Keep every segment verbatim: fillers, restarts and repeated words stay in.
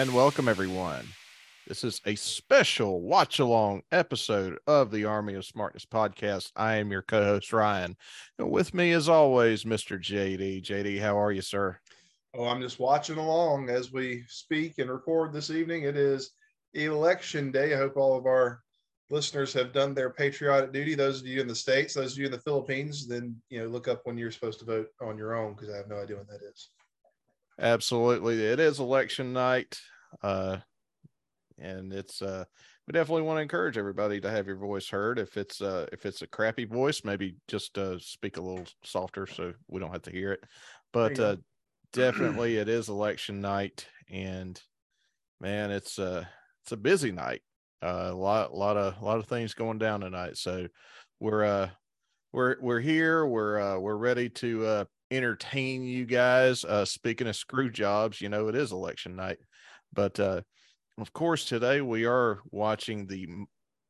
and welcome everyone. This is a special watch-along episode of the Army of Smartness podcast. I am your co-host, Ryan. And with me, as always, Mister J D. J D, how are you, sir? Oh, I'm just watching along as we speak and record this evening. It is Election Day. I hope all of our listeners have done their patriotic duty. Those of you in the States, those of you in the Philippines, then, you know, look up when you're supposed to vote on your own, because I have no idea when that is. Absolutely. It is election night. Uh, and it's, uh, we definitely want to encourage everybody to have your voice heard. If it's, uh, if it's a crappy voice, maybe just, uh, speak a little softer so we don't have to hear it, but, uh, definitely it is election night, and man, it's, uh, it's a busy night. Uh, a lot, a lot of, a lot of things going down tonight. So we're, uh, we're, we're here. We're, uh, we're ready to, uh, entertain you guys. Uh speaking of screw jobs, you know, it is election night, but uh of course today we are watching the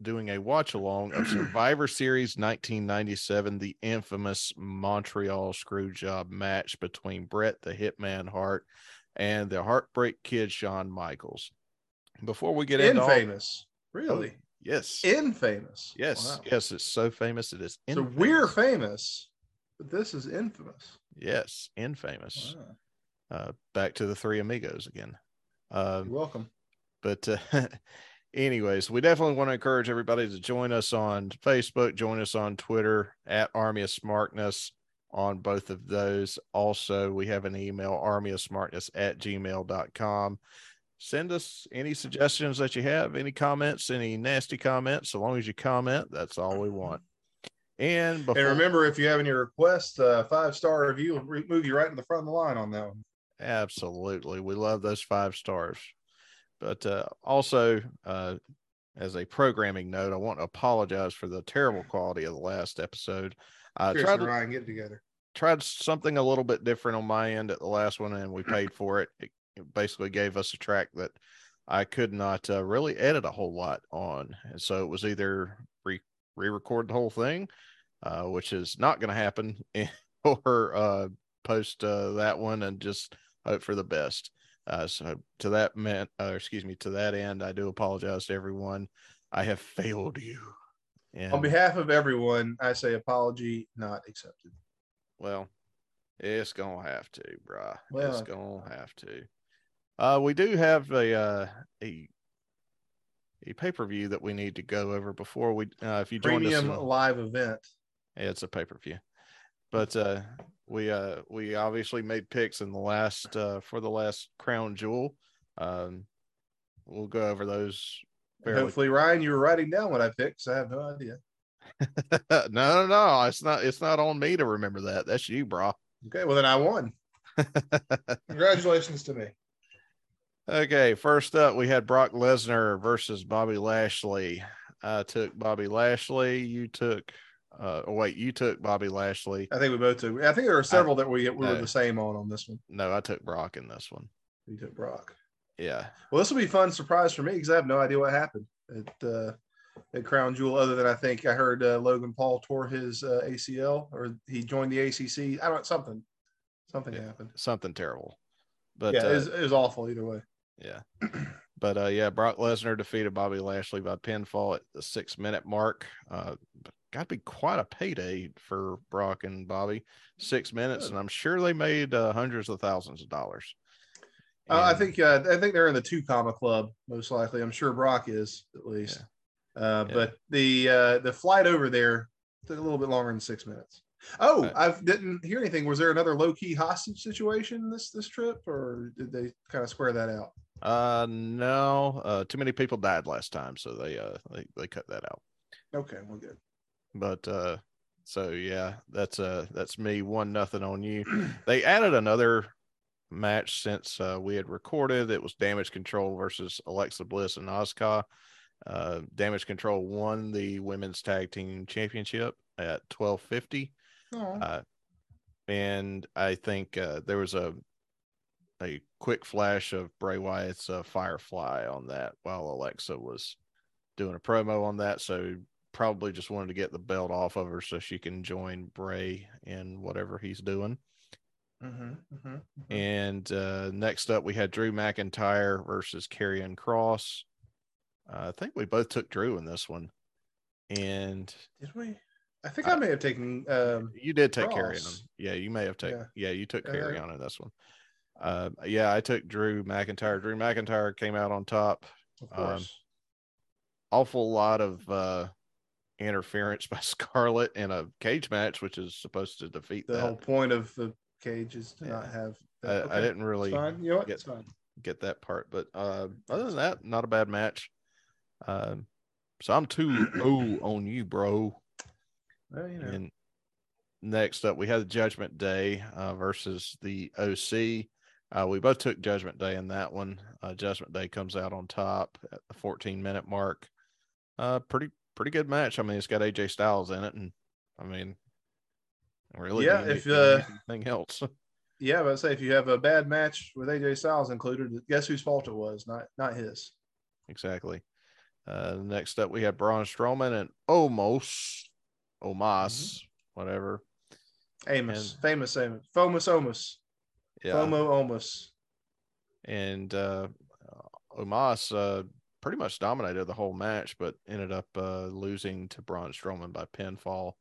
doing a watch along of Survivor Series nineteen ninety-seven, the infamous Montreal Screwjob match between Bret the Hitman Hart and the Heartbreak Kid Shawn Michaels. Before we get infamous. into famous really oh, yes infamous yes wow. yes it's so famous it is infamous. So we're famous, but this is infamous. Yes, infamous. Wow. Uh, back to the Three Amigos again. Um, You're welcome. But uh, anyways, we definitely want to encourage everybody to join us on Facebook, join us on Twitter, at Army of Smartness on both of those. Also, we have an email, army of smartness at gmail dot com. Send us any suggestions that you have, any comments, any nasty comments. So long as you comment, that's all we want. And, before, and remember, if you have any requests, uh, five-star review will re- move you right in the front of the line on that one. Absolutely. We love those five stars. But uh, also, uh, as a programming note, I want to apologize for the terrible quality of the last episode. I Chris tried and to, Ryan get together. Tried something a little bit different on my end at the last one, and we paid for it. It basically gave us a track that I could not uh, really edit a whole lot on. And so it was either re- re-record the whole thing, Uh, which is not going to happen, or uh, post uh, that one and just hope for the best. Uh, so to that meant, uh, excuse me, to that end, I do apologize to everyone. I have failed you. And on behalf of everyone, I say apology not accepted. Well, it's going to have to, bruh. Well, it's going to have to. Uh, we do have a uh, a. a pay-per-view that we need to go over before we, uh, if you join us, premium live event. It's a pay-per-view, but uh, we uh, we obviously made picks in the last uh, for the last Crown Jewel. Um, we'll go over those. Fairly. Hopefully, Ryan, you were writing down what I picked, so I have no idea. no, no, no, it's not. It's not on me to remember that. That's you, bro. Okay, well then I won. Congratulations to me. Okay, first up, we had Brock Lesnar versus Bobby Lashley. I took Bobby Lashley. You took, uh, oh, wait, you took Bobby Lashley. I think we both took. I think there were several I, that we, we no. were the same on on this one. No, I took Brock in this one. You took Brock. Yeah. Well, this will be a fun surprise for me because I have no idea what happened at, uh, at Crown Jewel, other than I think I heard uh, Logan Paul tore his uh, A C L, or he joined the A C C. I don't something. Something yeah, happened. Something terrible. But yeah, uh, it, was, it was awful either way. Yeah. But, uh, yeah, Brock Lesnar defeated Bobby Lashley by pinfall at the six-minute mark. Uh, got to be quite a payday for Brock and Bobby. Six minutes, Good. And I'm sure they made uh, hundreds of thousands of dollars. And, uh, I think uh, I think they're in the two-comma club, most likely. I'm sure Brock is, at least. Yeah. Uh, yeah. But the uh, the flight over there took a little bit longer than six minutes. Oh, right. I didn't hear anything. Was there another low-key hostage situation this this trip, or did they kind of square that out? Uh, no. Uh, too many people died last time, so they uh they, they cut that out. Okay, well, good. But uh, so yeah, that's uh that's me one nothing on you. They added another match since uh, we had recorded. It was Damage Control versus Alexa Bliss and Asuka. Uh, Damage Control won the women's tag team championship at twelve fifty. Uh, and I think uh, there was a a quick flash of Bray Wyatt's uh, Firefly on that while Alexa was doing a promo on that. So probably just wanted to get the belt off of her so she can join Bray in whatever he's doing. Mm-hmm, mm-hmm, mm-hmm. And uh, next up, we had Drew McIntyre versus Karrion Kross. Uh, I think we both took Drew in this one. And did we? I think I, I may have taken. Um, you did take Karrion. Yeah, you may have taken. Yeah, yeah you took uh, Karrion in this one. Uh, yeah, I took Drew McIntyre. Drew McIntyre came out on top. Of course. Um, awful lot of uh, interference by Scarlett in a cage match, which is supposed to defeat the that. whole point of the cage is to yeah. not have. That. I, okay. I didn't really you know get, get that part, but uh, other than that, not a bad match. Uh, so I'm two oh on you, bro. Well, you know. And next up, we had the Judgment Day uh, versus the O C. Uh, we both took Judgment Day in that one. Uh, Judgment Day comes out on top at the fourteen minute mark. Uh, pretty pretty good match. I mean, it's got A J Styles in it, and I mean, really, yeah. If uh, anything else, yeah, but I'd say if you have a bad match with A J Styles included, guess whose fault it was? Not not his. Exactly. Uh, next up, we had Braun Strowman and Omos, Omos, mm-hmm. whatever. Amos, and, famous, famous, famous, Omos. Yeah. FOMO Omos. And uh, Omos uh, pretty much dominated the whole match, but ended up uh, losing to Braun Strowman by pinfall.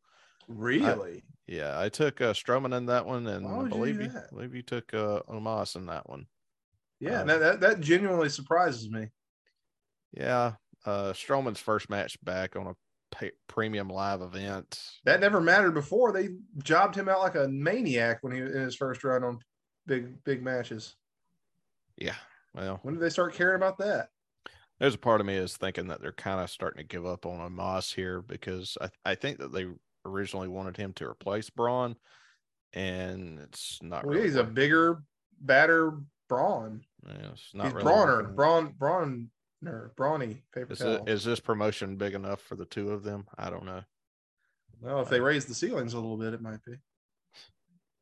Really? I, yeah, I took uh, Strowman in that one, and I believe you, you believe you took uh, Omos in that one. Yeah, um, that, that that genuinely surprises me. Yeah, uh, Strowman's first match back on a pay, premium live event. That never mattered before. They jobbed him out like a maniac when he was in his first run on big big matches. Yeah, well, when did they start caring about that? There's a part of me is thinking that they're kind of starting to give up on Omos here, because I, I think that they originally wanted him to replace Braun, and it's not well, really he's working. A bigger badder Braun. Yeah, it's not he's really Brawner Braun Braun or Brawny paper is, it, is this promotion big enough for the two of them? I don't know. Well, if uh, they raise the ceilings a little bit, it might be.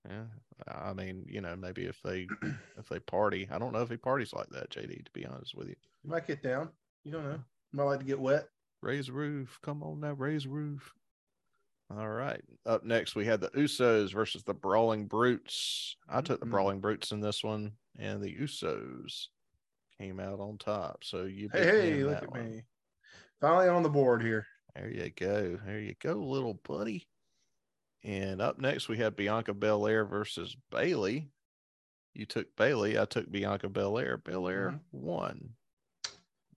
Yeah, I mean, you know, maybe if they if they party. I don't know if he parties like that, J D, to be honest with you. You might get down. You don't know. You might like to get wet. Raise the roof. Come on now, raise the roof. All right. Up next, we had the Usos versus the Brawling Brutes. I took the mm-hmm. Brawling Brutes in this one, and the Usos came out on top. So you Hey, hey, look at one. me. Finally on the board here. There you go. There you go, little buddy. And up next, we had Bianca Belair versus Bailey. You took Bailey. I took Bianca Belair. Belair mm-hmm. won.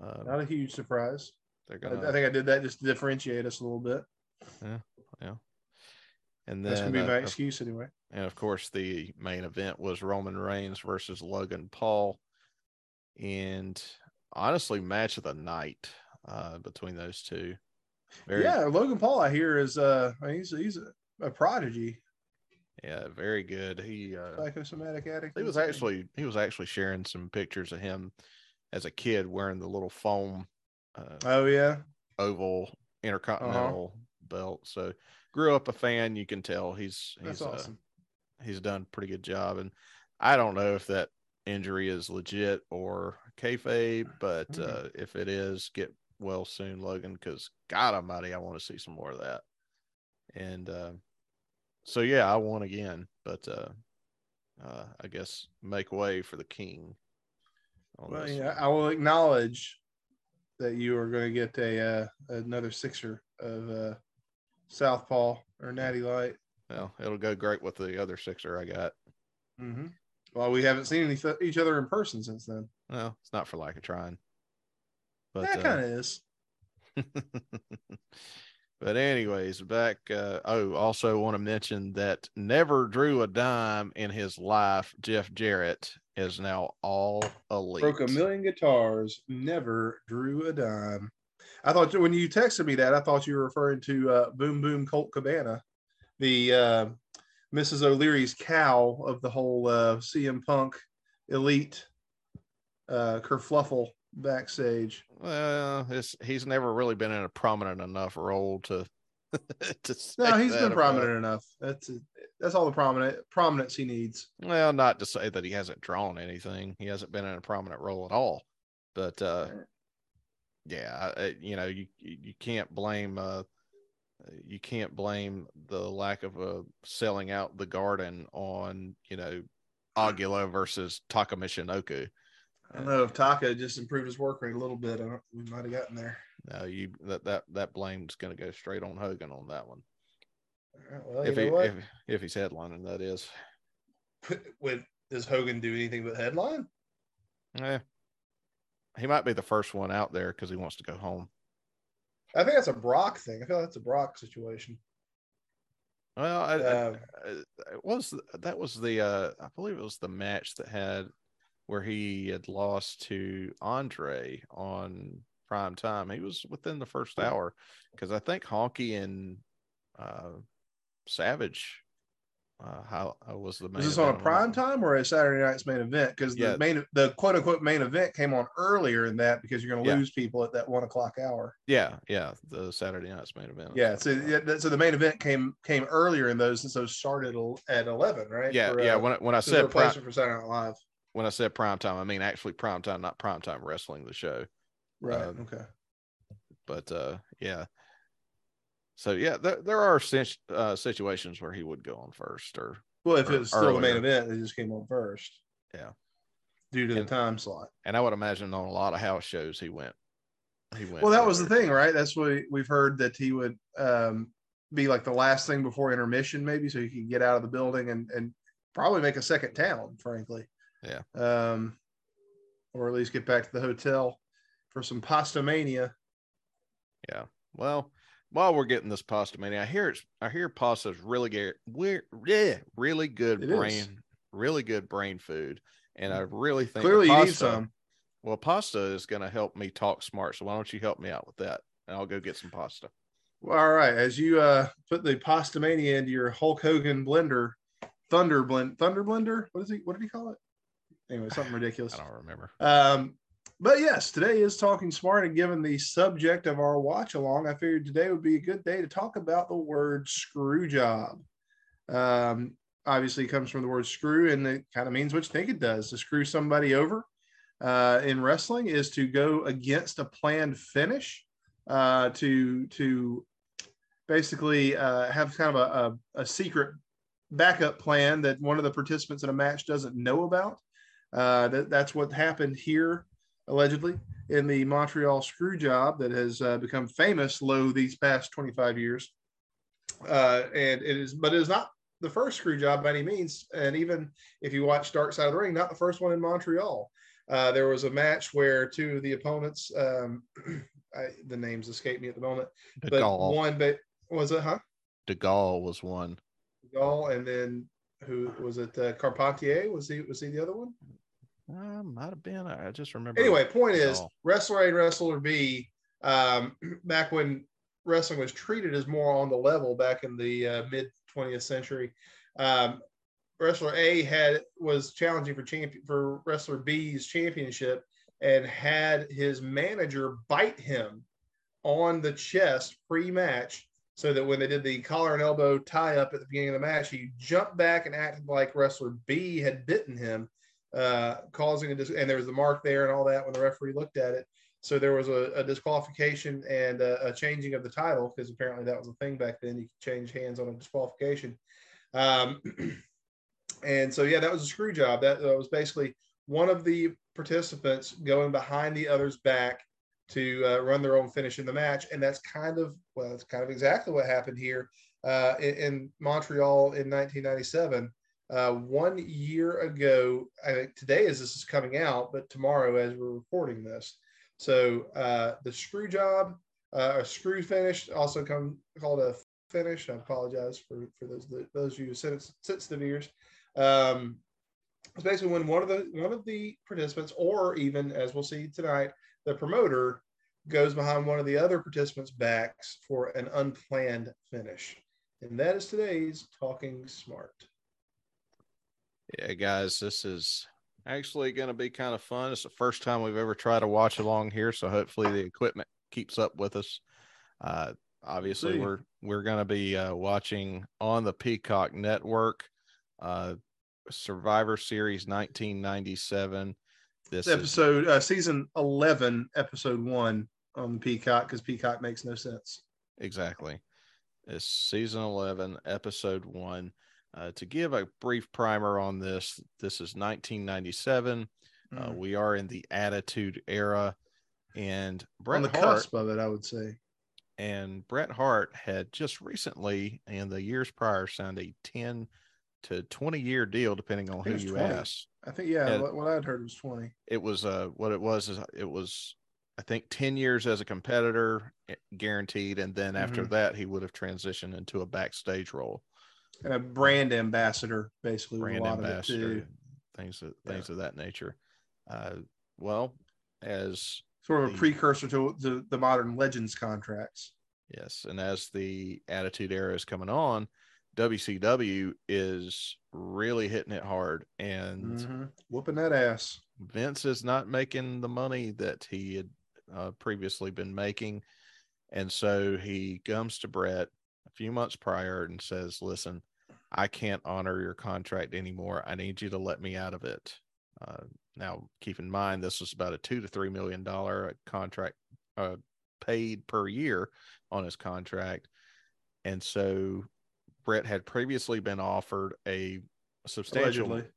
Um, Not a huge surprise. They're gonna, I think I did that just to differentiate us a little bit. Yeah, yeah. And then, that's going to be my uh, excuse anyway. And, of course, the main event was Roman Reigns versus Logan Paul. And, honestly, match of the night uh, between those two. Very, yeah, Logan Paul, I hear, is uh, – he's he's – a prodigy. Yeah, very good. He uh psychosomatic addict. He was actually he was actually sharing some pictures of him as a kid wearing the little foam uh, oh yeah oval intercontinental uh-huh. belt. So grew up a fan, you can tell. He's he's That's awesome. Uh, he's done a pretty good job, and I don't know if that injury is legit or kayfabe, but mm-hmm. uh if it is, get well soon, Logan, because God almighty, I want to see some more of that. And uh So, yeah, I won again, but uh, uh, I guess make way for the king. Well, yeah, I will acknowledge that you are going to get a uh, another sixer of uh, Southpaw or Natty Light. Well, it'll go great with the other sixer I got. Mm-hmm. Well, we haven't seen each other in person since then. Well, it's not for lack of trying. But that kind of uh, is. But anyways, back, uh, oh, also want to mention that never drew a dime in his life, Jeff Jarrett is now all elite. Broke a million guitars, never drew a dime. I thought when you texted me that, I thought you were referring to uh, Boom Boom Colt Cabana, the uh, Missus O'Leary's cow of the whole uh, C M Punk elite uh, kerfluffle. Backstage. Well, it's, he's never really been in a prominent enough role to. to no, he's been prominent enough. That's a, that's all the prominent prominence he needs. Well, not to say that he hasn't drawn anything. He hasn't been in a prominent role at all. But uh, yeah, I, you know, you you can't blame uh, you can't blame the lack of a selling out the Garden on, you know, Aguilar versus Taka Michinoku. I don't know if Taka just improved his work rate a little bit. I don't, we might have gotten there. No, you that that that blame's going to go straight on Hogan on that one. All right, well, if you know he what? if if he's headlining, that is. With does Hogan do anything but headline? Yeah, he might be the first one out there because he wants to go home. I think that's a Brock thing. I feel like that's a Brock situation. Well, I, uh, I, it was that was the uh, I believe it was the match that had where he had lost to Andre on prime time. He was within the first hour because I think Honky and uh, Savage uh, how, how was the main event. Is this on a prime time or a Saturday night's main event? Because the yeah. main the quote unquote main event came on earlier in that because you're going to yeah. lose people at that one o'clock hour. Yeah, yeah, the Saturday night's main event. Yeah, so yeah, so the main event came came earlier in those, and so started at eleven, right? Yeah, for, yeah. Uh, when when I said prime, for Saturday Night Live. When I said prime time, I mean actually prime time, not prime time wrestling the show. Right. Um, okay. But uh, yeah. So yeah, there, there are uh, situations where he would go on first, or well, if or it was still the main event, they just came on first. Yeah. Due to and, the time slot. And I would imagine on a lot of house shows he went. He went. Well, that was the thing, right? That's what we've heard, that he would um, be like the last thing before intermission, maybe, so he could get out of the building and and probably make a second town, frankly. Yeah. Um, or at least get back to the hotel for some pasta mania. Yeah. Well, while we're getting this pasta mania, I hear it's, I hear pasta is really good. We're yeah, really good it brain, is. really good brain food. And I really think clearly pasta, you need some. Well, pasta is going to help me talk smart. So why don't you help me out with that? And I'll go get some pasta. Well, all right. As you uh, put the pasta mania into your Hulk Hogan blender, thunder blend, thunder blender. What is he? What did he call it? Anyway, something ridiculous. I don't remember. Um, but yes, today is Talking Smart, and given the subject of our watch along, I figured today would be a good day to talk about the word screw job. Um, obviously, it comes from the word screw, and it kind of means what you think it does. To screw somebody over uh, in wrestling is to go against a planned finish, uh, to to basically uh, have kind of a, a, a secret backup plan that one of the participants in a match doesn't know about. Uh, that, that's what happened here, allegedly, in the Montreal Screwjob that has uh, become famous lo these past twenty-five years. Uh, and it is, but it is not the first Screwjob by any means. And even if you watch Dark Side of the Ring, not the first one in Montreal. Uh, there was a match where two of the opponents, um, I, the names escape me at the moment, De but Gaulle. one but was it, huh? De Gaulle was one. De Gaulle, and then who was it? Uh, Carpentier was he? Was he the other one? Uh, might have been. I just remember. Anyway, point is, wrestler A and wrestler B, um, back when wrestling was treated as more on the level back in the uh, mid twentieth century, um, wrestler A had was challenging for champion for wrestler B's championship and had his manager bite him on the chest pre-match, so that when they did the collar and elbow tie up at the beginning of the match, he jumped back and acted like wrestler B had bitten him, uh, causing a dis- and there was the mark there and all that when the referee looked at it. So there was a, a disqualification and a, a changing of the title, because apparently that was a thing back then. You could change hands on a disqualification. Um, and so, yeah, that was a screw job. That, that was basically one of the participants going behind the other's back to uh, run their own finish in the match. And that's kind of, well, it's kind of exactly what happened here uh, in, in Montreal in nineteen ninety-seven. Uh, one year ago, I think today as this is coming out, but tomorrow as we're recording this. So uh, the screw job, uh, a screw finish, also come, called a finish. I apologize for, for those those of you sensitive ears. Um, it's basically when one of the one of the participants, or even as we'll see tonight, the promoter goes behind one of the other participants' backs for an unplanned finish. And that is today's Talking Smart. Yeah, guys, this is actually going to be kind of fun. It's the first time we've ever tried to watch along here, so hopefully the equipment keeps up with us. Uh, obviously, we're we're going to be uh, watching on the Peacock Network, uh, Survivor Series nineteen ninety-seven. This episode, is, uh, season eleven, episode one on Peacock, because Peacock makes no sense. Exactly. is season eleven, episode one. Uh, to give a brief primer on this, this is nineteen ninety-seven. Mm. Uh, we are in the Attitude Era, and Bret on the Hart, cusp of it, I would say. And Bret Hart had just recently, in the years prior, signed a ten to twenty year deal, depending on who you ask. I think, yeah, and what I had heard was twenty. It was uh, what it was is it was, I think, ten years as a competitor, guaranteed, and then after mm-hmm. that, he would have transitioned into a backstage role. And a brand ambassador, basically. Brand a lot ambassador, of it too. things of, things yeah. of that nature. Uh, well, as sort of the, a precursor to the, the modern Legends contracts. Yes, and as the Attitude Era is coming on, W C W is really hitting it hard and mm-hmm. whooping that ass. Vince is not making the money that he had uh, previously been making, and so he comes to Bret a few months prior and says, "Listen, I can't honor your contract anymore. I need you to let me out of it." Uh, now, keep in mind, this was about a two to three million dollar contract uh, paid per year on his contract, and so Bret had previously been offered a substantial, allegedly,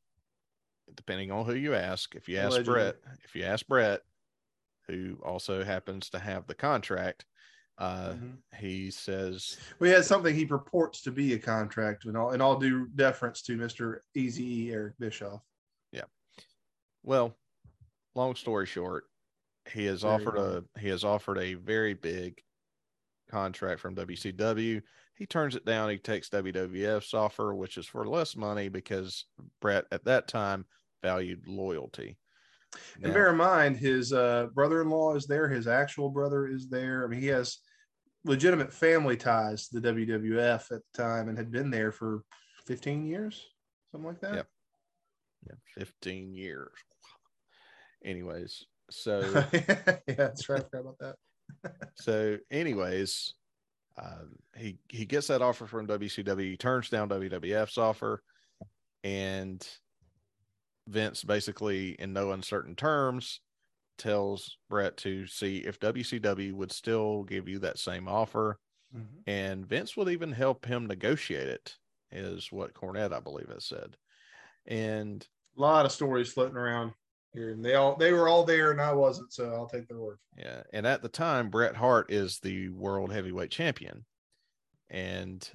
depending on who you ask. If you ask allegedly. Bret, if you ask Bret, who also happens to have the contract, uh, mm-hmm. he says, "We had something he purports to be a contract, and all in all due deference to Mister Eazy-E Eric Bischoff." Yeah. Well, long story short, he has very offered good. a he has offered a very big contract from W C W. He turns it down. He takes W W F's offer, which is for less money, because Bret at that time valued loyalty. Now, and bear in mind, his uh, brother-in-law is there. His actual brother is there. I mean, he has legitimate family ties to the W W F at the time and had been there for fifteen years, something like that. Yeah, yeah. fifteen years. Anyways, so. Yeah, that's right. I forgot about that. So anyways, Uh, he he gets that offer from W C W. He turns down W W F's offer, and Vince basically, in no uncertain terms, tells Bret to see if W C W would still give you that same offer, mm-hmm. and Vince would even help him negotiate it, is what Cornette, I believe, has said. And a lot of stories floating around here, and they all they were all there, and I wasn't, so I'll take their word. Yeah, and at the time, Bret Hart is the world heavyweight champion, and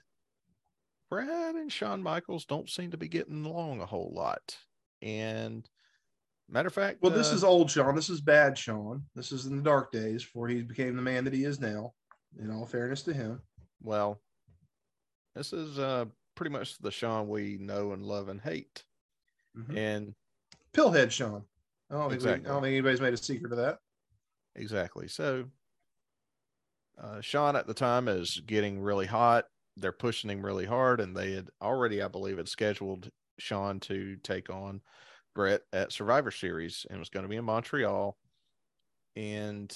Bret and Shawn Michaels don't seem to be getting along a whole lot. And matter of fact, well, uh, this is old Shawn. This is bad Shawn. This is in the dark days before he became the man that he is now. In all fairness to him, well, this is uh, pretty much the Shawn we know and love and hate, mm-hmm. and pillhead Shawn. I don't, exactly. we, I don't think anybody's made a secret of that. Exactly. So uh, Shawn at the time is getting really hot. They're pushing him really hard. And they had already, I believe, had scheduled Shawn to take on Bret at Survivor Series, and it was going to be in Montreal. And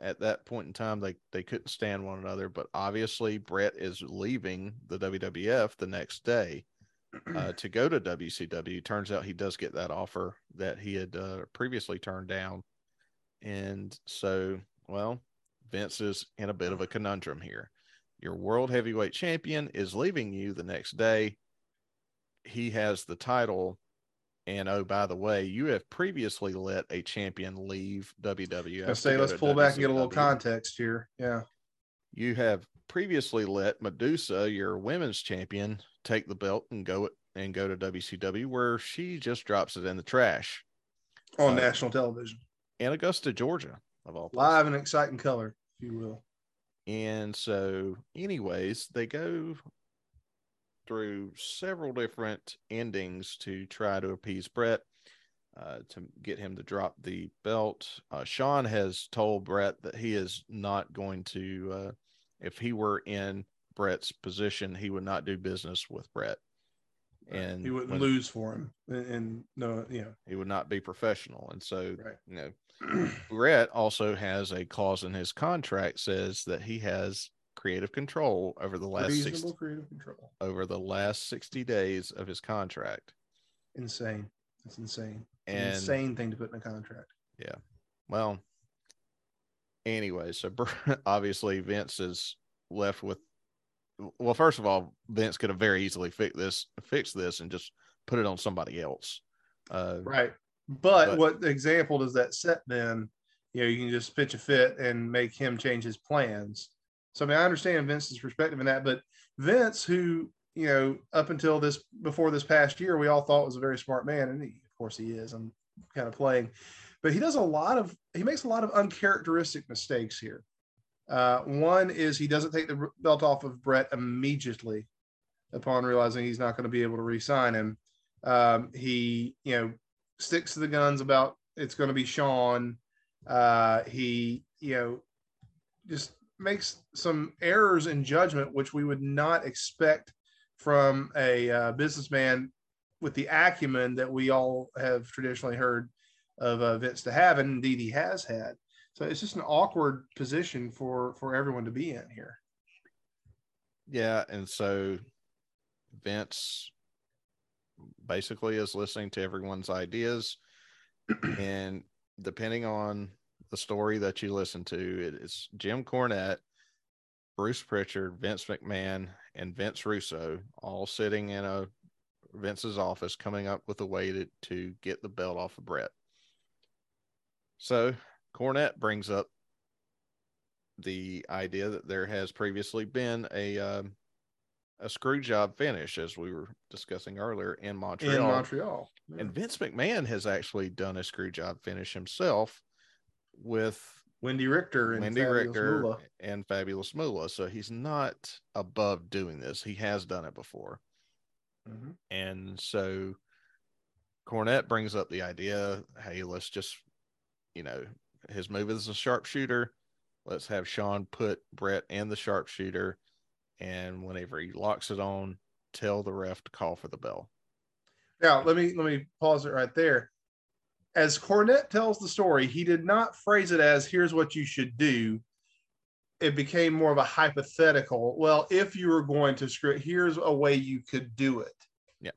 at that point in time, they, they couldn't stand one another. But obviously, Bret is leaving the W W F the next day. Uh, to go to W C W. Turns out he does get that offer that he had uh, previously turned down. And so, well, Vince is in a bit of a conundrum here. Your world heavyweight champion is leaving you the next day. He has the title. And oh, by the way, you have previously let a champion leave W W F. I say, let's pull back and get a little context here. Yeah. You have previously let Medusa, your women's champion, take the belt and go and go to W C W, where she just drops it in the trash on uh, national television in Augusta, Georgia, of all places. Live and exciting color, if you will. And so anyways, they go through several different endings to try to appease Bret, uh, to get him to drop the belt. Uh, Shawn has told Bret that he is not going to, uh, if he were in Bret's position, he would not do business with Bret, and he wouldn't when, lose for him, and, and no, you know, he would not be professional. And so, right. you know, Bret also has a clause in his contract says that he has creative control over the last sixty, creative control over the last sixty days of his contract. Insane! It's insane. It's and, an insane thing to put in a contract. Yeah. Well. Anyway, so Bret, obviously Vince is left with well, first of all, Vince could have very easily fixed this, fixed this and just put it on somebody else. Uh, right. But, but what example does that set then? You know, you can just pitch a fit and make him change his plans. So, I mean, I understand Vince's perspective in that, but Vince, who, you know, up until this, before this past year, we all thought was a very smart man. And he, of course he is, I'm kind of playing, but he does a lot of, he makes a lot of uncharacteristic mistakes here. Uh, one is he doesn't take the belt off of Bret immediately upon realizing he's not going to be able to re-sign him. Um, he, you know, sticks to the guns about it's going to be Shawn. Uh, he, you know, just makes some errors in judgment, which we would not expect from a uh, businessman with the acumen that we all have traditionally heard of uh, Vince to have, and indeed he has had. So it's just an awkward position for, for everyone to be in here. Yeah. And so Vince basically is listening to everyone's ideas and depending on the story that you listen to, it is Jim Cornette, Bruce Pritchard, Vince McMahon, and Vince Russo all sitting in a Vince's office coming up with a way to, to get the belt off of Bret. So Cornette brings up the idea that there has previously been a um, a screw job finish, as we were discussing earlier, in Montreal. In Montreal, yeah. And Vince McMahon has actually done a screw job finish himself with Wendy Richter and Wendy Richter Moolah. and Fabulous Moolah. So he's not above doing this. He has done it before, mm-hmm. and so Cornette brings up the idea: hey, let's just, you know. His move is a sharpshooter. Let's have Shawn put Bret and the sharpshooter. And whenever he locks it on, tell the ref to call for the bell. Now, let me, let me pause it right there. As Cornette tells the story, he did not phrase it as here's what you should do. It became more of a hypothetical. Well, if you were going to screw it, here's a way you could do it. Yeah.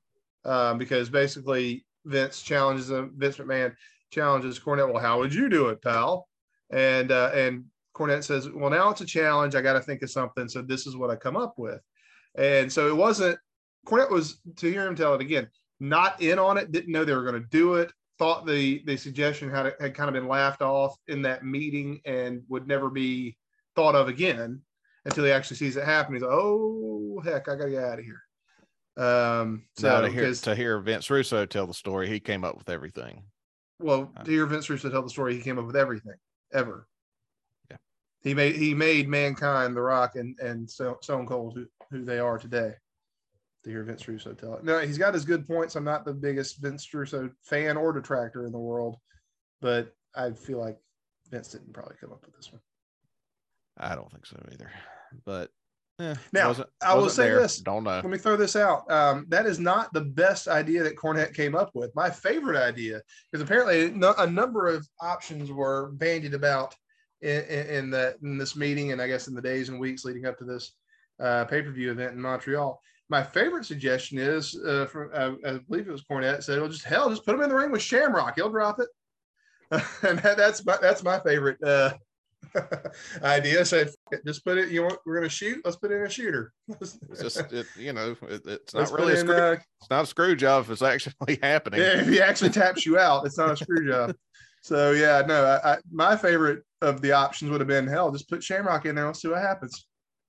Um, because basically Vince challenges him, Vince McMahon challenges Cornette. Well, how would you do it, pal? And uh, and Cornette says, well, now it's a challenge. I got to think of something. So this is what I come up with. And so it wasn't, Cornette was, to hear him tell it again, not in on it, didn't know they were going to do it, thought the, the suggestion had, had kind of been laughed off in that meeting and would never be thought of again until he actually sees it happen. He's like, oh, heck, I got to get out of here. Um, so now to hear, to hear Vince Russo tell the story, he came up with everything. Well, to hear Vince Russo tell the story, he came up with everything ever. Yeah, he made he made mankind, The Rock, and and Stone Cold who, who they are today. To hear Vince Russo tell it, no, he's got his good points. I'm not the biggest Vince Russo fan or detractor in the world, but I feel like Vince didn't probably come up with this one. I don't think so either. But eh, now wasn't, I will say there. this: don't know. Let me throw this out. Um, that is not the best idea that Cornette came up with. My favorite idea, because apparently no, a number of options were bandied about in, in, in the in this meeting, and I guess in the days and weeks leading up to this uh, pay-per-view event in Montreal. My favorite suggestion is, uh, from, uh, I believe it was Cornette said, "Well, just hell, just put him in the ring with Shamrock. He'll drop it." and that, that's my, that's my favorite. Uh, idea. So just put it, you know, we're gonna shoot, let's put in a shooter. It's just it, you know it, it's not let's really a screw, in, uh, it's not a screw job if it's actually happening. Yeah, if he actually taps you out, it's not a screw job. So yeah, no, I, I my favorite of the options would have been hell, just put Shamrock in there, let's see what happens.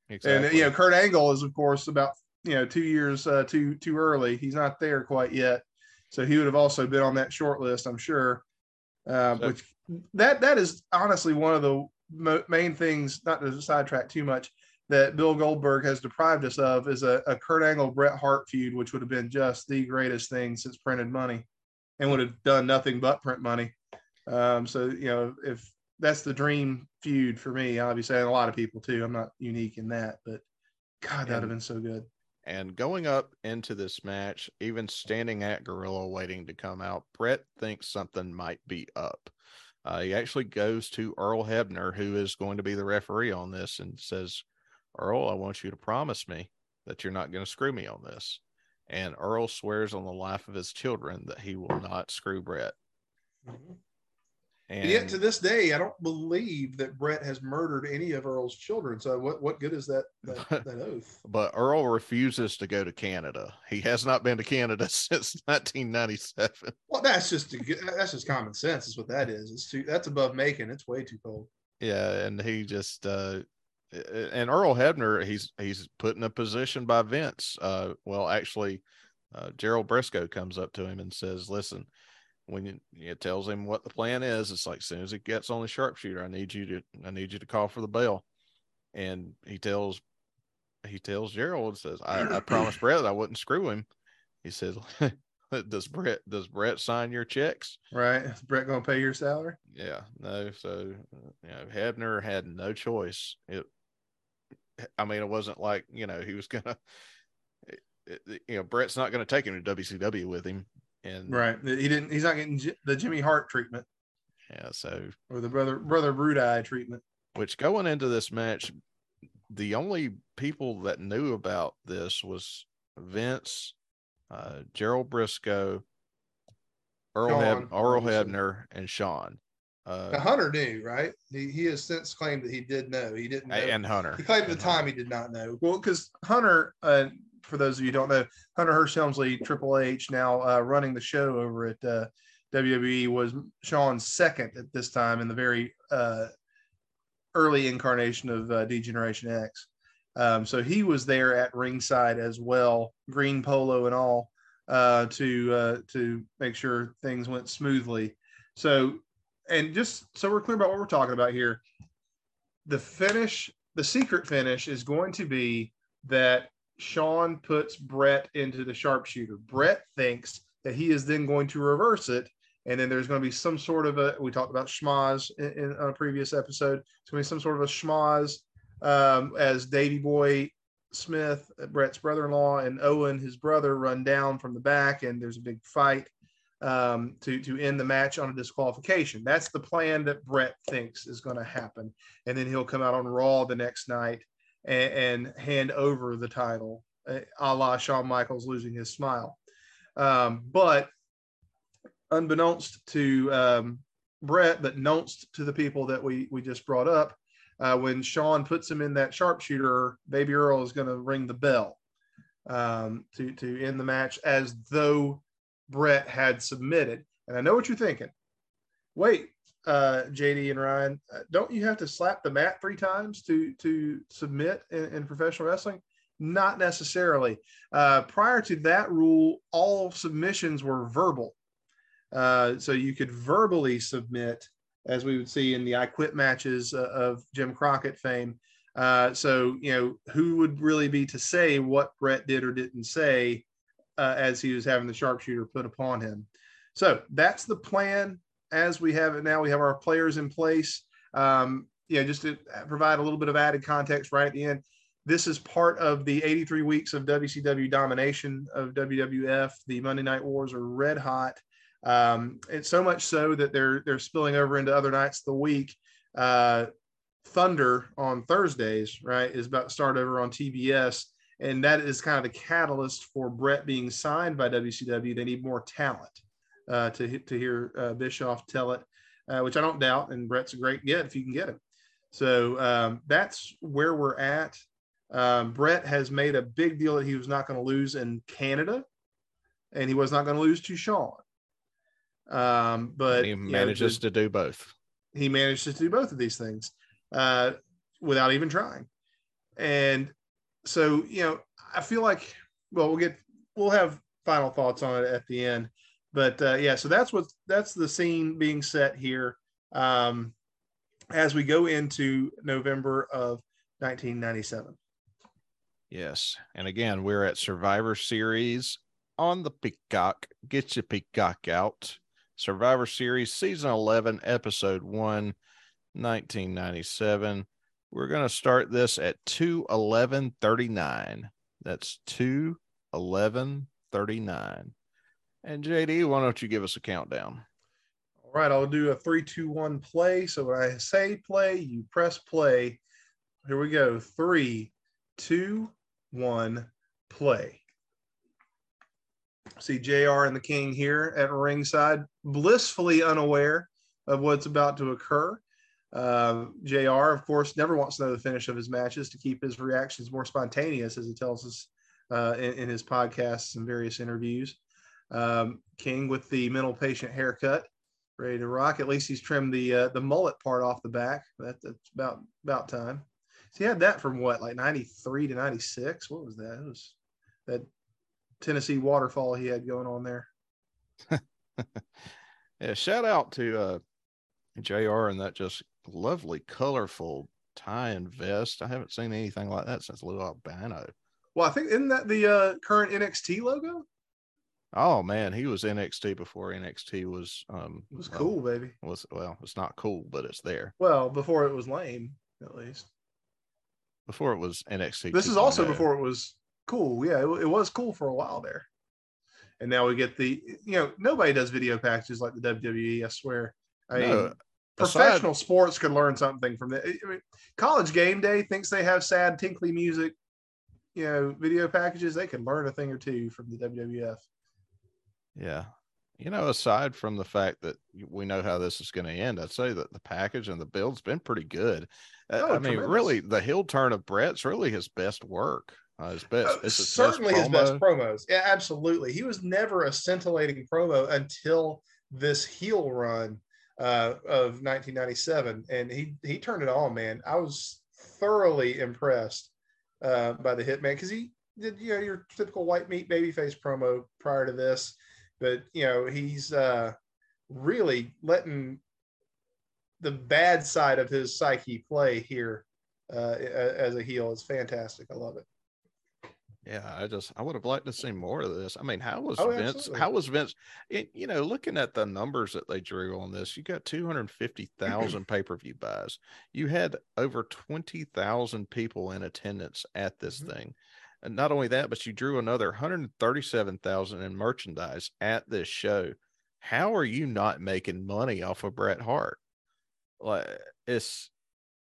Exactly. And you know, Kurt Angle is of course about you know two years uh, too too early. He's not there quite yet. So he would have also been on that short list, I'm sure. Um, so, which that that is honestly one of the main things, not to sidetrack too much, that Bill Goldberg has deprived us of is a, a Kurt Angle Bret Hart feud, which would have been just the greatest thing since printed money and would have done nothing but print money. Um, so, you know, if that's the dream feud for me, obviously, and a lot of people too, I'm not unique in that, but God, that would have been so good. And going up into this match, even standing at Gorilla waiting to come out, Bret thinks something might be up. Uh, he actually goes to Earl Hebner, who is going to be the referee on this, and says, Earl, I want you to promise me that you're not going to screw me on this. And Earl swears on the life of his children that he will not screw Bret. Mm-hmm. And, and yet to this day, I don't believe that Bret has murdered any of Earl's children. So what, what good is that, that, that oath? But Earl refuses to go to Canada. He has not been to Canada since nineteen ninety-seven. Well, that's just, that's just common sense is what that is. It's too, that's above Macon. It's way too cold. Yeah. And he just, uh, and Earl Hebner, he's, he's put in a position by Vince. Uh, well, actually, uh, Gerald Briscoe comes up to him and says, listen, when you, it tells him what the plan is, it's like, as soon as it gets on the sharpshooter, I need you to, I need you to call for the bell. And he tells, he tells Gerald, says, I, I promised Bret I wouldn't screw him. He says, does Bret, does Bret sign your checks? Right. Is Bret going to pay your salary? Yeah, no. So, you know, Hebner had no choice. It, I mean, it wasn't like, you know, he was going to, you know, Bret's not going to take him to W C W with him. And right, he didn't. He's not getting the Jimmy Hart treatment. Yeah, so or the brother brother Brudeye treatment. Which going into this match, the only people that knew about this was Vince, uh, Gerald Briscoe, Earl Heb, Earl Hebner, and Shawn. Uh, now Hunter knew, right? He he has since claimed that he did know. He didn't know. And Hunter. He claimed at the time he did not know. Well, because Hunter. Uh, For those of you who don't know, Hunter Hearst Helmsley, Triple H, now uh, running the show over at uh, W W E, was Shawn's second at this time in the very uh, early incarnation of uh, D-Generation X. Um, so he was there at ringside as well, green polo and all, uh, to uh, to make sure things went smoothly. So, and just so we're clear about what we're talking about here, the finish, the secret finish is going to be that Shawn puts Bret into the sharpshooter. Bret thinks that he is then going to reverse it, and then there's going to be some sort of a, we talked about schmoz in, in on a previous episode, it's going to be some sort of a schmoz um, as Davey Boy Smith, Bret's brother-in-law, and Owen, his brother, run down from the back, and there's a big fight um, to, to end the match on a disqualification. That's the plan that Bret thinks is going to happen, and then he'll come out on Raw the next night and hand over the title, a la Shawn Michaels losing his smile. Um, but unbeknownst to um, Bret, but knownst to the people that we, we just brought up, uh, when Shawn puts him in that sharpshooter, Baby Earl is going to ring the bell um, to, to end the match as though Bret had submitted. And I know what you're thinking. Wait. Uh, J D and Ryan, don't you have to slap the mat three times to to submit in, in professional wrestling? Not necessarily. Uh, prior to that rule, all submissions were verbal. Uh, so you could verbally submit, as we would see in the I Quit matches uh, of Jim Crockett fame. Uh, so, you know, who would really be to say what Bret did or didn't say uh, as he was having the sharpshooter put upon him? So that's the plan. As we have it now, we have our players in place. Um, yeah, just to provide a little bit of added context right at the end, this is part of the eighty-three weeks of W C W domination of W W F. The Monday Night Wars are red hot. Um, it's so much so that they're they're spilling over into other nights of the week. Uh, Thunder on Thursdays, right, is about to start over on T B S, and that is kind of the catalyst for Bret being signed by W C W. They need more talent. Uh, to to hear uh, Bischoff tell it, uh, which I don't doubt, and Bret's a great get if you can get him. So um, that's where we're at. Um, Bret has made a big deal that he was not going to lose in Canada, and he was not going to lose to Shawn. Um, but he manages you know, to do both. He manages to do both of these things uh, without even trying. And so, you know, I feel like, well, we'll get we'll have final thoughts on it at the end. But uh, yeah, so that's what that's the scene being set here um, as we go into November of nineteen ninety-seven. Yes, and again, we're at Survivor Series on the Peacock. Get your Peacock out. Survivor Series season eleven, episode one, nineteen ninety-seven. We're going to start this at two eleven thirty-nine. That's two eleven thirty-nine. And J D, why don't you give us a countdown? All right, I'll do a three, two, one play. So when I say play, you press play. Here we go. Three, two, one, play. See J R and the King here at ringside, blissfully unaware of what's about to occur. Uh, J R, of course, never wants to know the finish of his matches to keep his reactions more spontaneous, as he tells us uh, in, in his podcasts and various interviews. Um, King with the mental patient haircut, ready to rock. At least he's trimmed the uh, the mullet part off the back. That, that's about about time. So he had that from what, like ninety-three to ninety-six? What was that? It was that Tennessee waterfall he had going on there. Yeah, shout out to uh, J R and that just lovely, colorful tie and vest. I haven't seen anything like that since Lou Albano. Well, I think, isn't that the uh, current N X T logo? Oh man, he was N X T before N X T was. Um, it was cool, um, baby. Was well, it's not cool, but it's there. Well, before it was lame, at least. Before it was N X T. This is also before it was cool. Yeah, it, it was cool for a while there. And now we get the, you know, nobody does video packages like the W W E, I swear. I no, mean, professional aside, sports could learn something from that. I mean, College Game Day thinks they have sad, tinkly music, you know, video packages. They could learn a thing or two from the W W F. Yeah. You know, aside from the fact that we know how this is going to end, I'd say that the package and the build's been pretty good. Oh, I mean, tremendous. Really, the heel turn of Bret's really his best work. Uh, his best, uh, it's his certainly best his best promos. Yeah, absolutely. He was never a scintillating promo until this heel run uh, of nineteen ninety-seven, and he he turned it on, man. I was thoroughly impressed uh, by the Hitman, because he did, you know, your typical white meat babyface promo prior to this, but you know he's uh, really letting the bad side of his psyche play here uh, as a heel. It's fantastic. I love it. Yeah, I just I would have liked to see more of this. I mean, how was oh, Vince? Absolutely. How was Vince? It, you know, looking at the numbers that they drew on this, you got two hundred fifty thousand pay-per-view buys. You had over twenty thousand people in attendance at this mm-hmm. thing, and not only that, but you drew another one hundred thirty-seven thousand in merchandise at this show. How are you not making money off of Bret Hart? Like it's.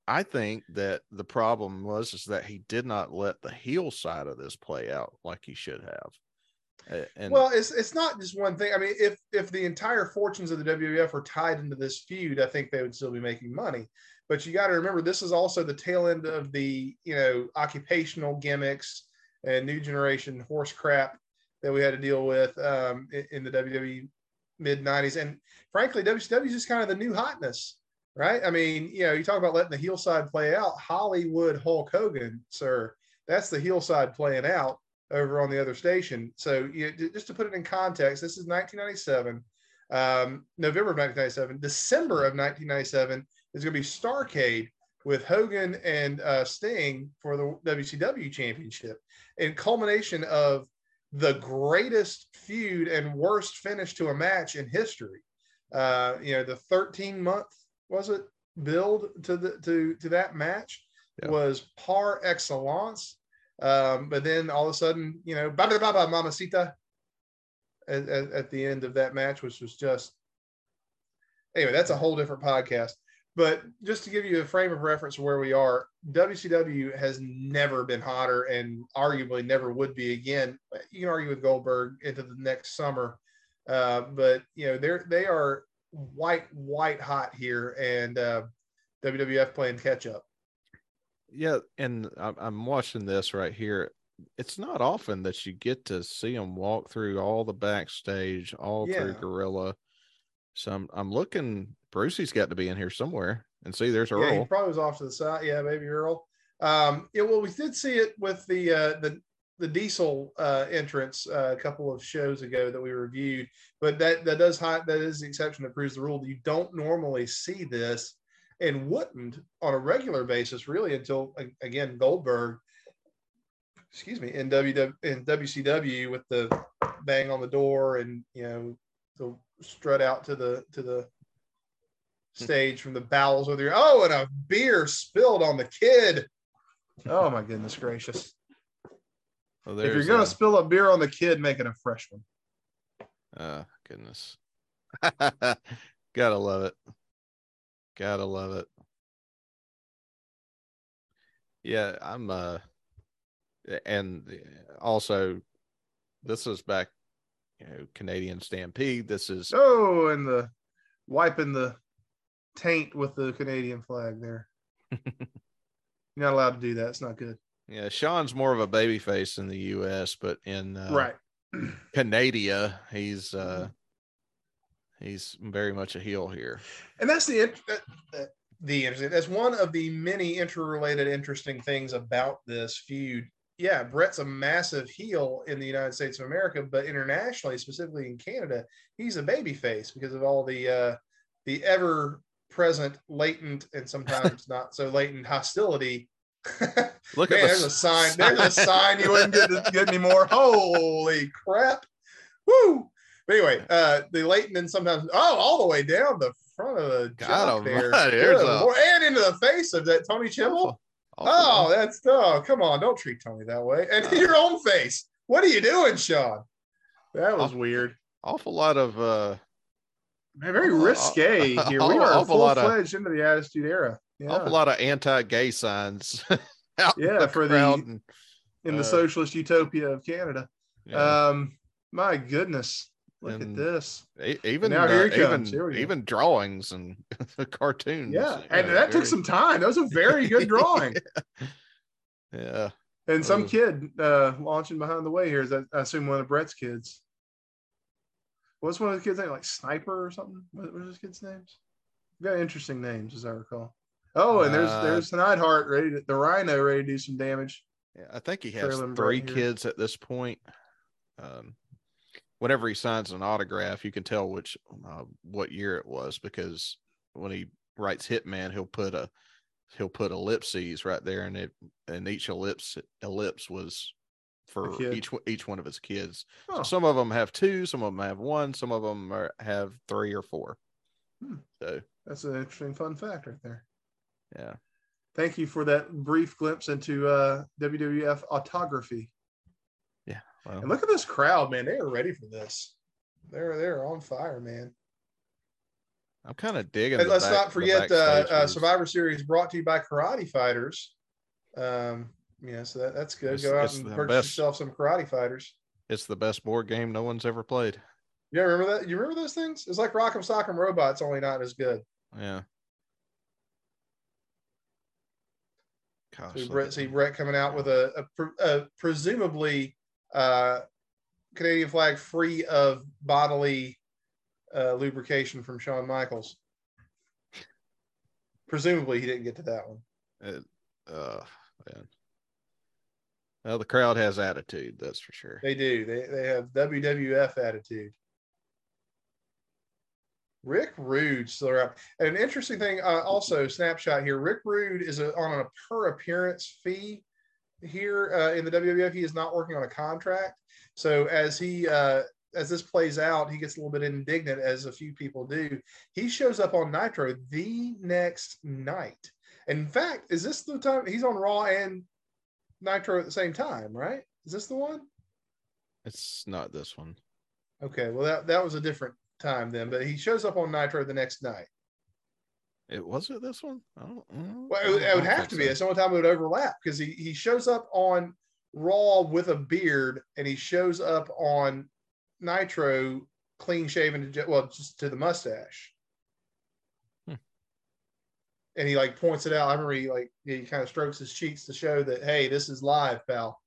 I think that the problem was is that he did not let the heel side of this play out like he should have. And well, it's it's not just one thing. I mean, if if the entire fortunes of the W W F were tied into this feud, I think they would still be making money. But you got to remember, this is also the tail end of the, you know, occupational gimmicks and new generation horse crap that we had to deal with um, in, in the W W E mid nineties. And frankly, W C W is just kind of the new hotness. Right. I mean, you know, you talk about letting the heel side play out. Hollywood Hulk Hogan, sir, that's the heel side playing out over on the other station. So you know, just to put it in context, this is nineteen ninety-seven, um, November of nineteen ninety-seven, December of nineteen ninety-seven is going to be Starcade with Hogan and uh, Sting for the W C W championship, in culmination of the greatest feud and worst finish to a match in history. Uh, you know, the thirteen month. Was it build to the to to that match yeah. was par excellence, um, but then all of a sudden, you know, blah blah blah, blah mamacita at, at, at the end of that match, which was just anyway. That's a whole different podcast. But just to give you a frame of reference of where we are, W C W has never been hotter, and arguably never would be again. You can argue with Goldberg into the next summer, uh, but you know they're they are. white white hot here, and uh W W F playing catch up. Yeah, and I'm, I'm watching this right here. It's not often that you get to see them walk through all the backstage, all yeah. through Gorilla. So I'm, I'm looking, Brucey's got to be in here somewhere, and see there's Earl. Yeah, he probably was off to the side. Yeah, maybe Earl. Um yeah, well, we did see it with the uh the the Diesel uh, entrance uh, a couple of shows ago that we reviewed, but that that does hide, that is the exception that proves the rule. You don't normally see this, and wouldn't on a regular basis really until again Goldberg, excuse me, in W W in W C W with the bang on the door and you know the strut out to the to the stage from the bowels with your oh and a beer spilled on the kid. Oh my goodness gracious. Well, if you're going to spill a beer on the kid, make it a fresh one. Oh, goodness. Gotta love it. Gotta love it. Yeah, I'm, uh, and also, this is back, you know, Canadian Stampede. This is. Oh, and the wiping the taint with the Canadian flag there. You're not allowed to do that. It's not good. Yeah, Sean's more of a baby face in the U S, but in uh, right Canada, he's uh, he's very much a heel here. And that's the that, the interesting. That's one of the many interrelated interesting things about this feud. Yeah, Bret's a massive heel in the United States of America, but internationally, specifically in Canada, he's a baby face because of all the uh, the ever present, latent, and sometimes not so latent hostility. Look, man, there's a sign. sign. There's a sign you wouldn't get, to get anymore. Holy crap! Woo! But anyway, uh, the latent and sometimes oh, all the way down the front of the jaw there, a... and into the face of that Tony Chimmel. Oh, oh, oh, that's oh, come on! Don't treat Tony that way. And uh, your own face. What are you doing, Sean? That was awful, weird. Awful lot of uh, man, very awful, risque uh, here. Uh, we are full fledged into the Attitude Era. Yeah. Awful lot of anti-gay signs. Out yeah, the for the and, in uh, the socialist utopia of Canada. Yeah. Um, my goodness, look and at this. Even now, here uh, he comes. Even, here we go. Even drawings and cartoons. Yeah, and know, that very... took some time. That was a very good drawing. Yeah, and some uh, kid uh, launching behind the way here is, I assume, one of Brett's kids. What's one of the kids' name? Like Sniper or something? What are those kids' names? Got interesting names, as I recall. Oh, and there's uh, there's Neidhart ready to, the Rhino ready to do some damage. Yeah, I think he has three kids at this point. Um, whenever he signs an autograph, you can tell which uh, what year it was, because when he writes Hitman, he'll put a he'll put ellipses right there, and it and each ellipse ellipse was for each each one of his kids. Huh. So some of them have two, some of them have one, some of them are, have three or four. Hmm. So that's an interesting fun fact right there. Yeah. Thank you for that brief glimpse into uh, W W F autography. Yeah. Well. And look at this crowd, man. They are ready for this. They're they're on fire, man. I'm kind of digging. And let's back, not forget uh, uh, Survivor Series brought to you by Karate Fighters. Um, yeah, so that, that's good. It's, Go out and purchase best, yourself some Karate Fighters. It's the best board game no one's ever played. Yeah, remember that? You remember those things? It's like Rock'em Sock'em Robots, only not as good. Yeah. Gosh, so Brett, see Brett coming out with a, a, a presumably uh, Canadian flag free of bodily uh, lubrication from Shawn Michaels. Presumably he didn't get to that one. It, uh, man. Well, the crowd has attitude, that's for sure. They do. They they have W W F attitude. Rick Rude still around. An interesting thing, uh, also snapshot here. Rick Rude is a, on a per appearance fee here uh, in the W W F. He is not working on a contract. So as he uh, as this plays out, he gets a little bit indignant, as a few people do. He shows up on Nitro the next night. In fact, is this the time he's on Raw and Nitro at the same time? Right? Is this the one? It's not this one. Okay. Well, that that was a different time then, but he shows up on Nitro the next night. It wasn't this one. I don't, I don't, well, it, it would have to be. It's the only time it would overlap, because he he shows up on Raw with a beard, and he shows up on Nitro clean shaven, to, well, just to the mustache. Hmm. And he like points it out. I remember he like he kind of strokes his cheeks to show that, hey, this is live, pal.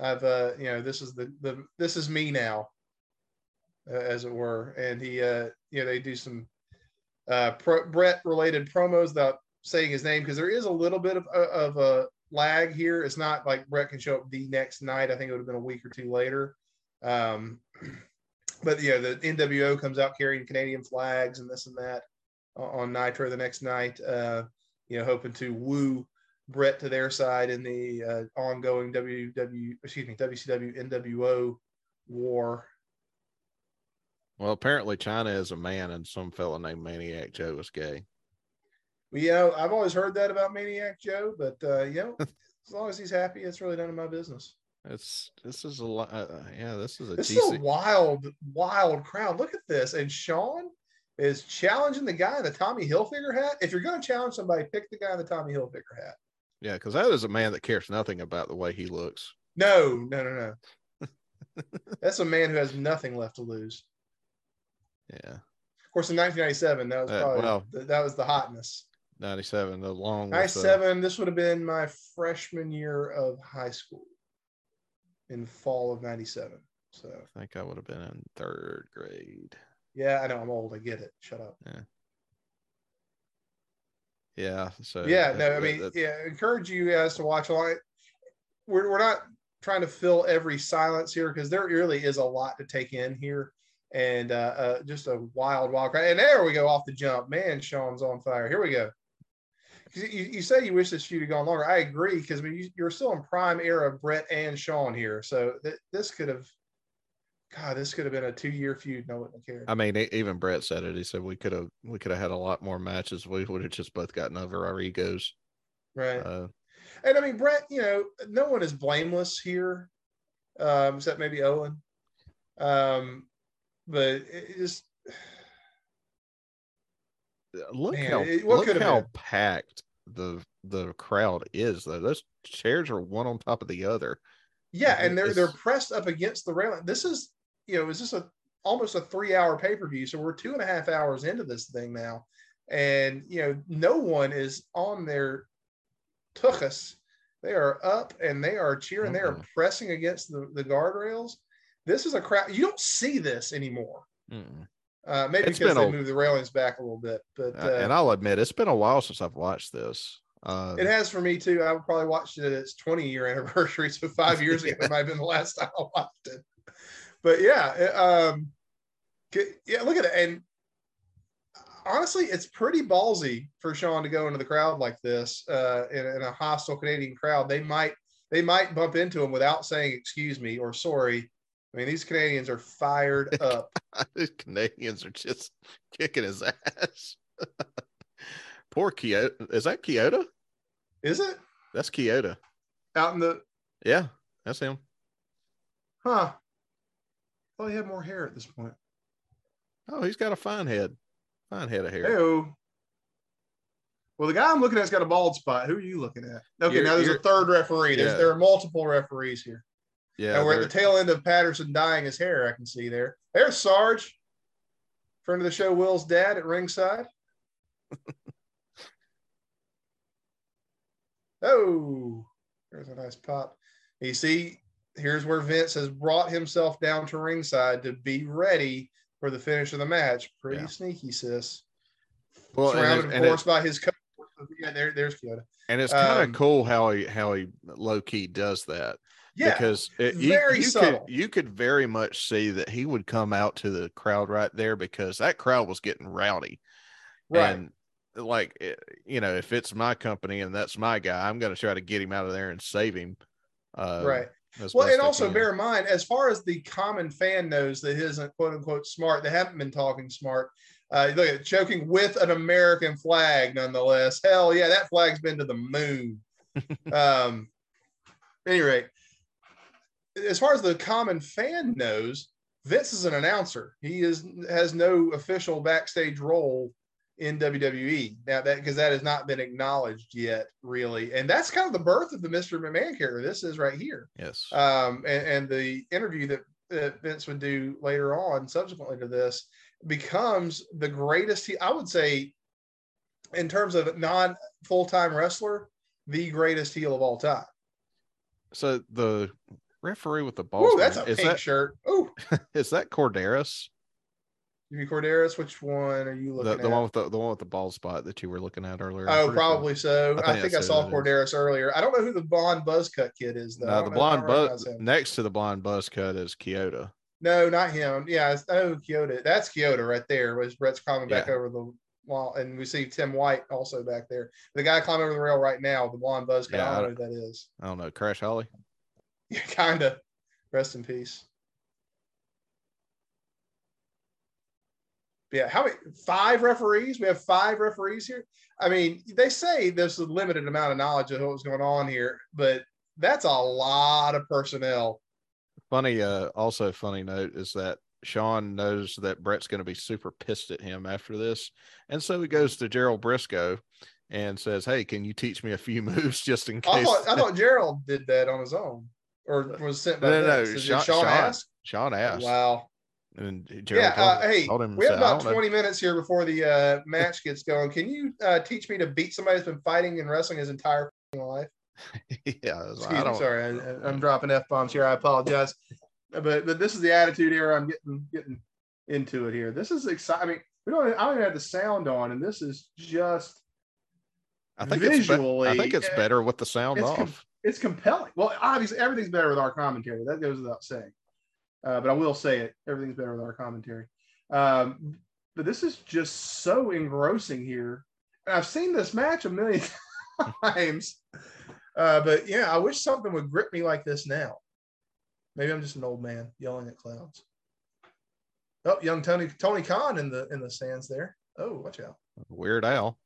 I've uh you know this is the the this is me now. Uh, as it were, and he, uh, you know, they do some uh, pro- Brett-related promos without saying his name, because there is a little bit of, of a lag here. It's not like Brett can show up the next night. I think it would have been a week or two later. Um, but, you know, the N W O comes out carrying Canadian flags and this and that on Nitro the next night, uh, you know, hoping to woo Brett to their side in the uh, ongoing W W, excuse me, W C W N W O war. Well, apparently China is a man, and some fella named Maniac Joe is gay. Well, you know, I've always heard that about Maniac Joe, but uh, you know, as long as he's happy, it's really none of my business. It's this is a uh, yeah, this is a this is a wild, wild crowd. Look at this, and Sean is challenging the guy in the Tommy Hilfiger hat. If you're going to challenge somebody, pick the guy in the Tommy Hilfiger hat. Yeah, because that is a man that cares nothing about the way he looks. No, no, no, no. That's a man who has nothing left to lose. Yeah. Of course, in nineteen ninety-seven, that was probably uh, well, th- that was the hotness. ninety-seven, the long ninety-seven. The... This would have been my freshman year of high school, in fall of ninety-seven. So I think I would have been in third grade. Yeah, I know I'm old. I get it. Shut up. Yeah. Yeah. So yeah, no, I mean, that's... yeah, I encourage you guys to watch along. We're we're not trying to fill every silence here, because there really is a lot to take in here, and uh, uh just a wild, wild crowd. And there we go off the jump. Man, Sean's on fire. Here we go. You, you say you wish this feud had gone longer. I agree, because I mean, you're still in prime era of Bret and Shawn here. So th- this could have, God, this could have been a two-year feud. No one cared. I mean, even Bret said it. He said we could have, we could have had a lot more matches. We would have just both gotten over our egos, right? Uh, and I mean, Bret, you know, no one is blameless here, um, except maybe Owen. Um, but it just. Look Man, how it, look how been? packed the the crowd is though. Those chairs are one on top of the other. Yeah, and they're it's... they're pressed up against the railing. This is, you know, is this a almost a three hour pay per view? So we're two and a half hours into this thing now, and you know, no one is on their tuchus. They are up and they are cheering. Mm-hmm. They are pressing against the the guardrails. This is a crowd you don't see this anymore. Mm-mm. Uh, maybe it's because they a, moved the railings back a little bit, but uh, and I'll admit it's been a while since I've watched this. Uh, it has for me too. I probably watched it at its twenty year anniversary, so five years yeah. ago it might have been the last time I watched it. But yeah, it, um, yeah, look at it. And honestly, it's pretty ballsy for Shawn to go into the crowd like this uh, in, in a hostile Canadian crowd. They might they might bump into him without saying excuse me or sorry. I mean, these Canadians are fired up. These Canadians are just kicking his ass. Poor Kyoto. Is that Kyoto? Is it? That's Kyoto. Out in the... Yeah, that's him. Huh. Well, he had more hair at this point. Oh, he's got a fine head. Fine head of hair. Hey-o. Well, the guy I'm looking at's got a bald spot. Who are you looking at? Okay, you're, now there's a third referee. Yeah. There are multiple referees here. Yeah, and we're at the tail end of Patterson dyeing his hair. I can see there. There's Sarge, friend of the show, Will's dad at ringside. Oh, there's a nice pop. You see, here's where Vince has brought himself down to ringside to be ready for the finish of the match. Pretty yeah. sneaky, sis. Well, surrounded, and and of course, by his coach. Yeah, there, there's Kyoto. And it's kind of um, cool how he how he low key does that. Yeah, because it, you, very you, subtle. Could, you could very much see that he would come out to the crowd right there, because that crowd was getting rowdy. Right. And like, you know, if it's my company and that's my guy, I'm going to try to get him out of there and save him. Uh, right. Well, and also can. bear in mind, as far as the common fan knows that isn't quote unquote smart, they haven't been talking smart. Uh, look at choking with an American flag, nonetheless. Hell yeah, that flag's been to the moon. um, at any rate. As far as the common fan knows, Vince is an announcer. He is has no official backstage role in W W E now, that because that has not been acknowledged yet, really. And that's kind of the birth of the Mister McMahon character. This is right here. Yes. Um, and, and the interview that, that Vince would do later on, subsequently to this, becomes the greatest. He, I would say, in terms of non full-time wrestler, the greatest heel of all time. So the referee with the ball. Oh, that's a is pink that, shirt. Oh, is that Corderas? You mean Corderas? Which one are you looking the, the at? The one with the, the one with the bald spot that you were looking at earlier. Oh, probably sure. so. I think I, think I saw Corderas earlier. I don't know who the blonde buzz cut kid is though. No, the blonde buzz next to the blonde buzz cut is Kyoto. No, not him. Yeah, it's, oh, Kyoto. That's Kyoto right there. Was Brett's climbing yeah. back over the wall, and we see Tim White also back there. The guy climbing over the rail right now, the blonde buzz cut. Yeah, I don't know who that is. I don't know. Crash Holly. Yeah, kind of. Rest in peace. Yeah, how many? Five referees? We have five referees here? I mean, they say there's a limited amount of knowledge of what was going on here, but that's a lot of personnel. Funny, uh, also funny note is that Shawn knows that Brett's going to be super pissed at him after this, and so he goes to Gerald Briscoe and says, hey, can you teach me a few moves just in case? I thought, I thought Gerald did that on his own. Or was sent by no, no, no. So Sean, Sean asked. Sean asked. Wow. And Gerald yeah, told, uh, hey, told him, we have about twenty know. minutes here before the uh, match gets going. Can you uh, teach me to beat somebody that's been fighting and wrestling his entire life? yeah, Excuse I don't, me, sorry, I, I'm dropping F bombs here. I apologize, but but this is the attitude era. I'm getting getting into it here. This is exciting. I mean, we don't. I don't even have the sound on, and this is just. I think visually, it's be- I think it's better with the sound it's off. Com- it's compelling. Well, obviously, everything's better with our commentary. That goes without saying. Uh, but I will say it. Everything's better with our commentary. Um, but this is just so engrossing here. And I've seen this match a million times. Uh, but, yeah, I wish something would grip me like this now. Maybe I'm just an old man yelling at clouds. Oh, young Tony Tony Khan in the, in the stands there. Oh, watch out. Weird Al.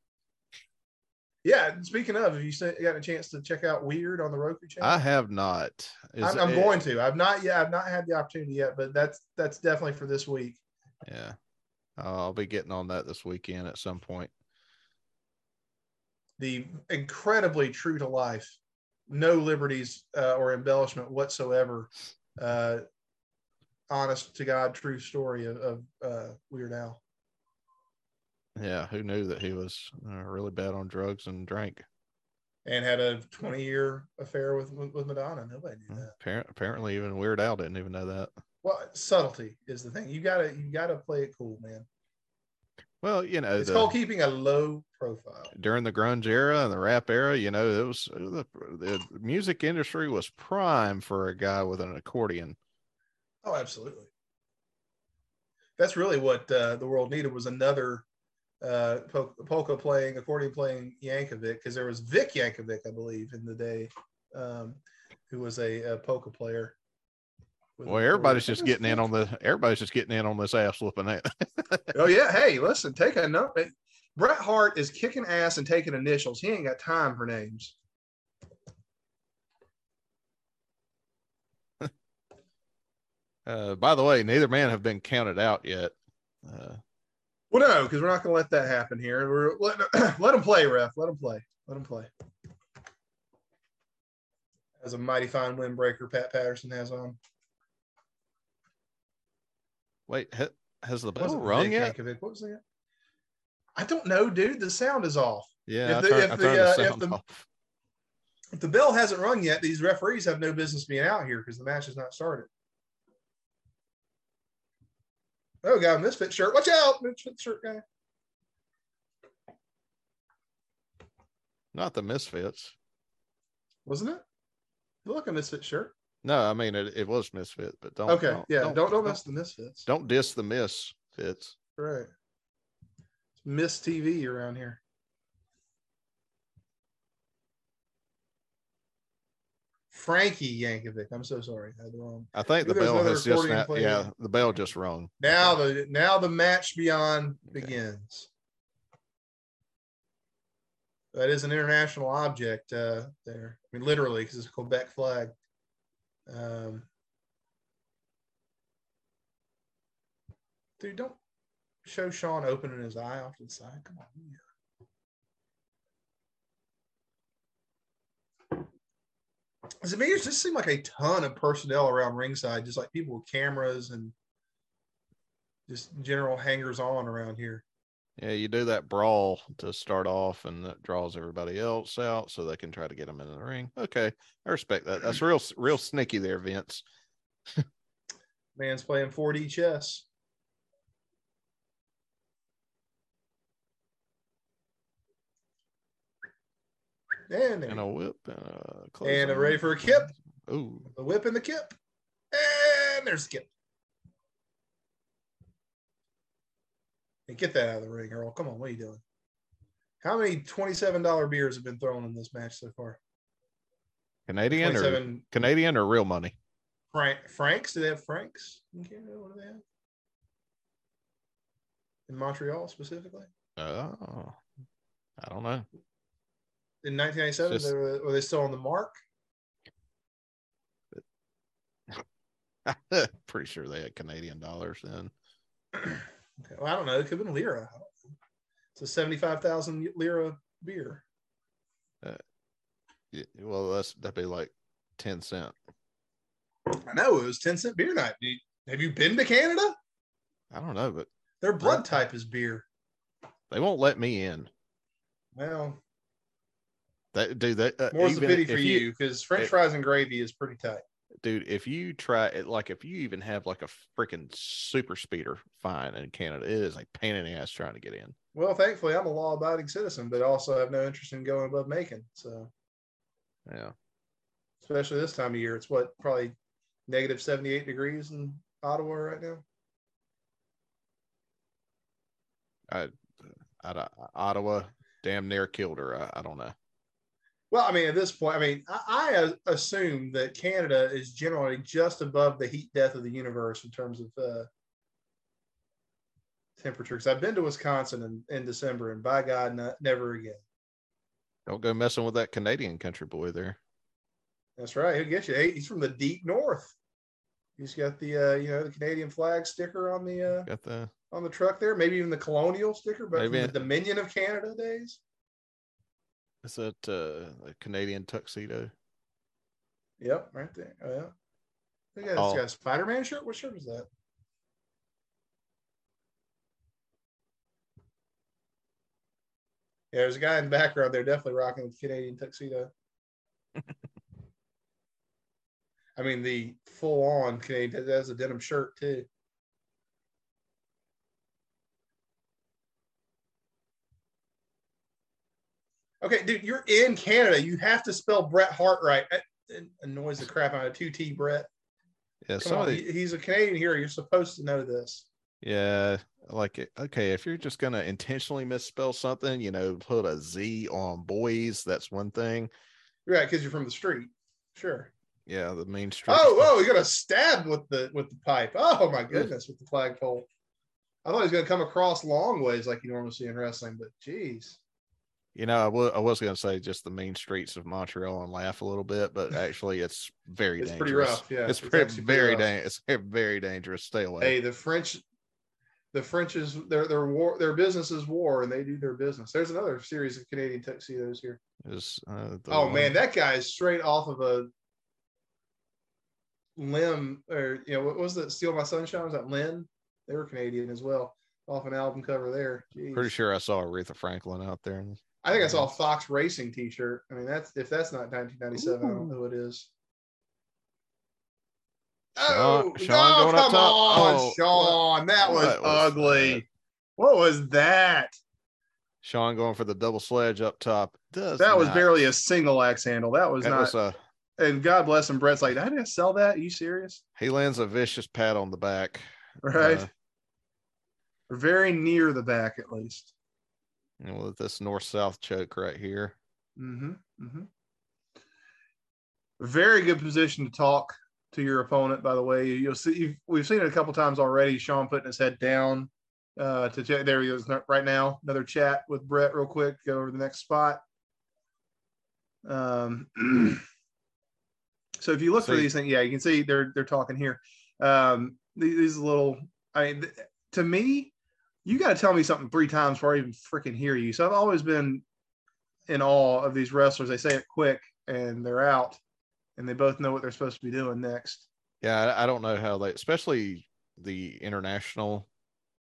Yeah, speaking of, have you got a chance to check out Weird on the Roku channel? I have not. Is I'm, I'm it, going to. I've not yet. I've not had the opportunity yet, but that's that's definitely for this week. Yeah, I'll be getting on that this weekend at some point. The incredibly true to life, no liberties uh, or embellishment whatsoever, uh, honest to God, true story of, of uh, Weird Al. Yeah, who knew that he was uh, really bad on drugs and drank, and had a twenty-year affair with with Madonna. Nobody knew that. Apparently, apparently, even Weird Al didn't even know that. Well, subtlety is the thing. You gotta you gotta play it cool, man. Well, you know, it's the, called keeping a low profile. During the grunge era and the rap era, you know, it was the, the music industry was prime for a guy with an accordion. Oh, absolutely. That's really what uh, the world needed was another. Uh, pol- polka playing, accordion playing Yankovic, because there was Vic Yankovic, I believe, in the day, um, who was a, a polka player. Well, everybody's just getting in on the. Everybody's just getting in on this ass whooping. That. Oh yeah, hey, listen, take a note. Bret Hart is kicking ass and taking initials. He ain't got time for names. uh, by the way, neither man have been counted out yet. Uh, Well, no, because we're not going to let that happen here. We're let, let them play, ref. Let them play. Let them play. As a mighty fine windbreaker, Pat Patterson has on. Wait, has the bell rung yet? What was that? I don't know, dude. The sound is off. Yeah, if the, I turn, if the, I uh, the sound if the, off. If the bell hasn't rung yet, these referees have no business being out here because the match has not started. Oh, God, Misfit shirt. Watch out, Misfit shirt guy. Not the Misfits. Wasn't it? Look, a Misfit shirt. No, I mean, it, it was Misfit, but don't. Okay, don't, yeah, don't, don't, don't miss the Misfits. Don't diss the Misfits. Right. Miss T V around here. Frankie Yankovic. I'm so sorry. I, had the wrong. I think Maybe the bell has just not, yeah, the bell just rung. Now the now the match beyond okay. begins. That is an international object uh, there. I mean, literally, because it's a Quebec flag. Um, dude, don't show Sean opening his eye off to the side. Come on here. I mean, it just seemed like a ton of personnel around ringside, just like people with cameras and just general hangers-on around here. Yeah, you do that brawl to start off, and that draws everybody else out so they can try to get them into the ring. Okay, I respect that. That's real, real sneaky there, Vince. Man's playing four D chess. And, and a whip and a close and a ready for a kip. Ooh, the whip and the kip, and there's the kip. Hey, get that out of the ring, Earl. Come on, what are you doing? How many twenty-seven dollar beers have been thrown in this match so far? Canadian or Canadian or real money? Frank Franks? Do they have Franks? Okay, what do they have in Montreal specifically? Oh, I don't know. In nineteen ninety-seven, just, they were, were they still on the mark? Pretty sure they had Canadian dollars then. Okay, well, I don't know. It could have been lira. It's a seventy-five thousand lira beer. Uh, yeah, well, that's, that'd be like ten cent. I know. It was ten cent beer night. Have you been to Canada? I don't know, but their blood but, type is beer. They won't let me in. Well, that dude, that uh, more's a pity for you, because French it, fries and gravy is pretty tight. Dude, if you try it, like if you even have like a freaking super speeder fine in Canada, it is like pain in the ass trying to get in. Well, thankfully, I'm a law-abiding citizen, but also have no interest in going above Macon. So, yeah, especially this time of year, it's what, probably negative seventy-eight degrees in Ottawa right now. I, I, Ottawa damn near killed her. I, I don't know. Well, I mean, at this point, I mean, I, I assume that Canada is generally just above the heat death of the universe in terms of uh, temperature. Because I've been to Wisconsin in, in December, and by God, not, never again. Don't go messing with that Canadian country boy there. That's right. He'll get you. He's from the deep north. He's got the uh, you know, the Canadian flag sticker on the uh, got the on the truck there. Maybe even the colonial sticker, but maybe from the Dominion of Canada days. Is that uh, a Canadian tuxedo? Yep, right there. Oh, yeah. Look at this. He's got a Spider-Man shirt. What shirt is that? Yeah, there's a guy in the background there definitely rocking the Canadian tuxedo. I mean, the full-on Canadian, that's a denim shirt, too. Okay, dude, you're in Canada. You have to spell Bret Hart right. It annoys the crap out of two T Bret. Yeah, somebody, he's a Canadian hero. You're supposed to know this. Yeah, like, it. Okay, if you're just going to intentionally misspell something, you know, put a Z on boys, that's one thing. Right, because you're from the street. Sure. Yeah, the main street. Oh, oh, he got a stab with the with the pipe. Oh, my goodness, with the flagpole. I thought he was going to come across long ways like you normally see in wrestling, but geez. You know, I, w- I was going to say just the mean streets of Montreal and laugh a little bit, but actually it's very it's dangerous. It's pretty rough, yeah. It's, it's pretty, very dangerous. It's very dangerous. Stay away. Hey, the French, the French is, their, their war, their business is war, and they do their business. There's another series of Canadian tuxedos here. Is, uh, oh, one. Man, that guy is straight off of a Limb, or, you know, what was that? Steal My Sunshine? Was that Lynn? They were Canadian as well. Off an album cover there. Jeez. Pretty sure I saw Aretha Franklin out there. And- I think I saw a Fox Racing t-shirt. I mean, that's if that's not nineteen ninety-seven, ooh. I don't know who it is. Oh, Sean, Sean no, come on, oh, Sean. That was, that was ugly. Bad. What was that? Sean going for the double sledge up top. Does that not. Was barely a single axe handle. That was that not. Was a, and God bless him, Brett's like, I didn't sell that. Are you serious? He lands a vicious pat on the back. Right. Uh, Very near the back, at least. And with this north-south choke right here. Mm-hmm, mm-hmm. Very good position to talk to your opponent, by the way. You'll see, you've, we've seen it a couple times already. Sean putting his head down uh, to check. There he is right now. Another chat with Bret real quick. Go over to the next spot. Um, so if you look see. for these things, yeah, you can see they're they're talking here. Um, these, these little, I mean, th- to me, you got to tell me something three times before I even freaking hear you. So I've always been in awe of these wrestlers. They say it quick and they're out and they both know what they're supposed to be doing next. Yeah. I don't know how they, especially the international,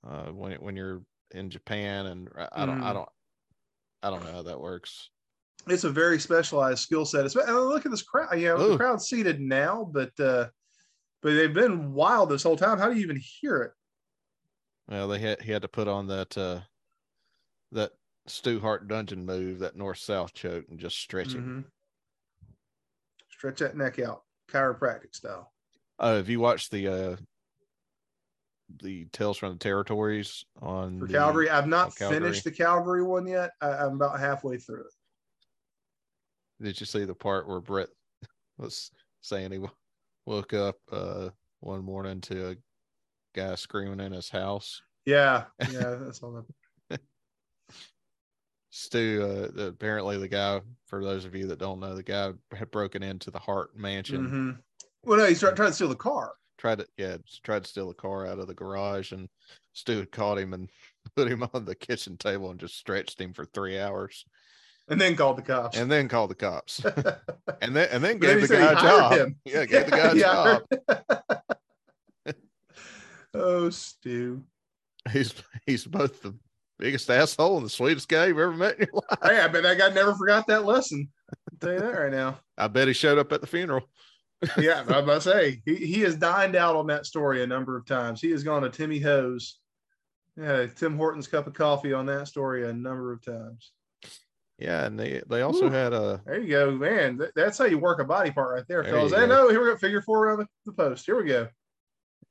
uh, when, when you're in Japan and I don't, mm. I don't, I don't know how that works. It's a very specialized skill set. It's, look at this crowd. You know, ooh. The crowd's seated now, but, uh, but they've been wild this whole time. How do you even hear it? Well, they had he had to put on that uh, that Stu Hart dungeon move, that north south choke, and just stretch mm-hmm. it. Stretch that neck out, chiropractic style. Uh, have you watched the uh, the Tales from the Territories on for the, Calgary? I've not Calgary. finished the Calgary one yet. I, I'm about halfway through it. Did you see the part where Bret was saying he w- woke up uh, one morning to a guy screaming in his house? Yeah, yeah, that's all that. Stu, uh, apparently the guy, for those of you that don't know, the guy had broken into the Hart mansion. Mm-hmm. Well, no, he's trying to steal the car. Tried to, yeah, tried to steal the car out of the garage, and Stu had caught him and put him on the kitchen table and just stretched him for three hours. And then called the cops. And then called the cops. and then and then gave the guy a job. Yeah, gave the guy a job. Oh, Stu. he's he's both the biggest asshole and the sweetest guy you've ever met in your life. Hey, I bet that guy never forgot that lesson. I'll tell you that right now. I bet he showed up at the funeral. Yeah, I must say, he, he has dined out on that story a number of times. He has gone to Timmy Ho's, yeah, Tim Horton's cup of coffee on that story a number of times. Yeah, and they, they also Ooh, had a... There you go, man. That, that's how you work a body part right there, there fellas. Hey, no, here we go. Figure four around the, the post. Here we go.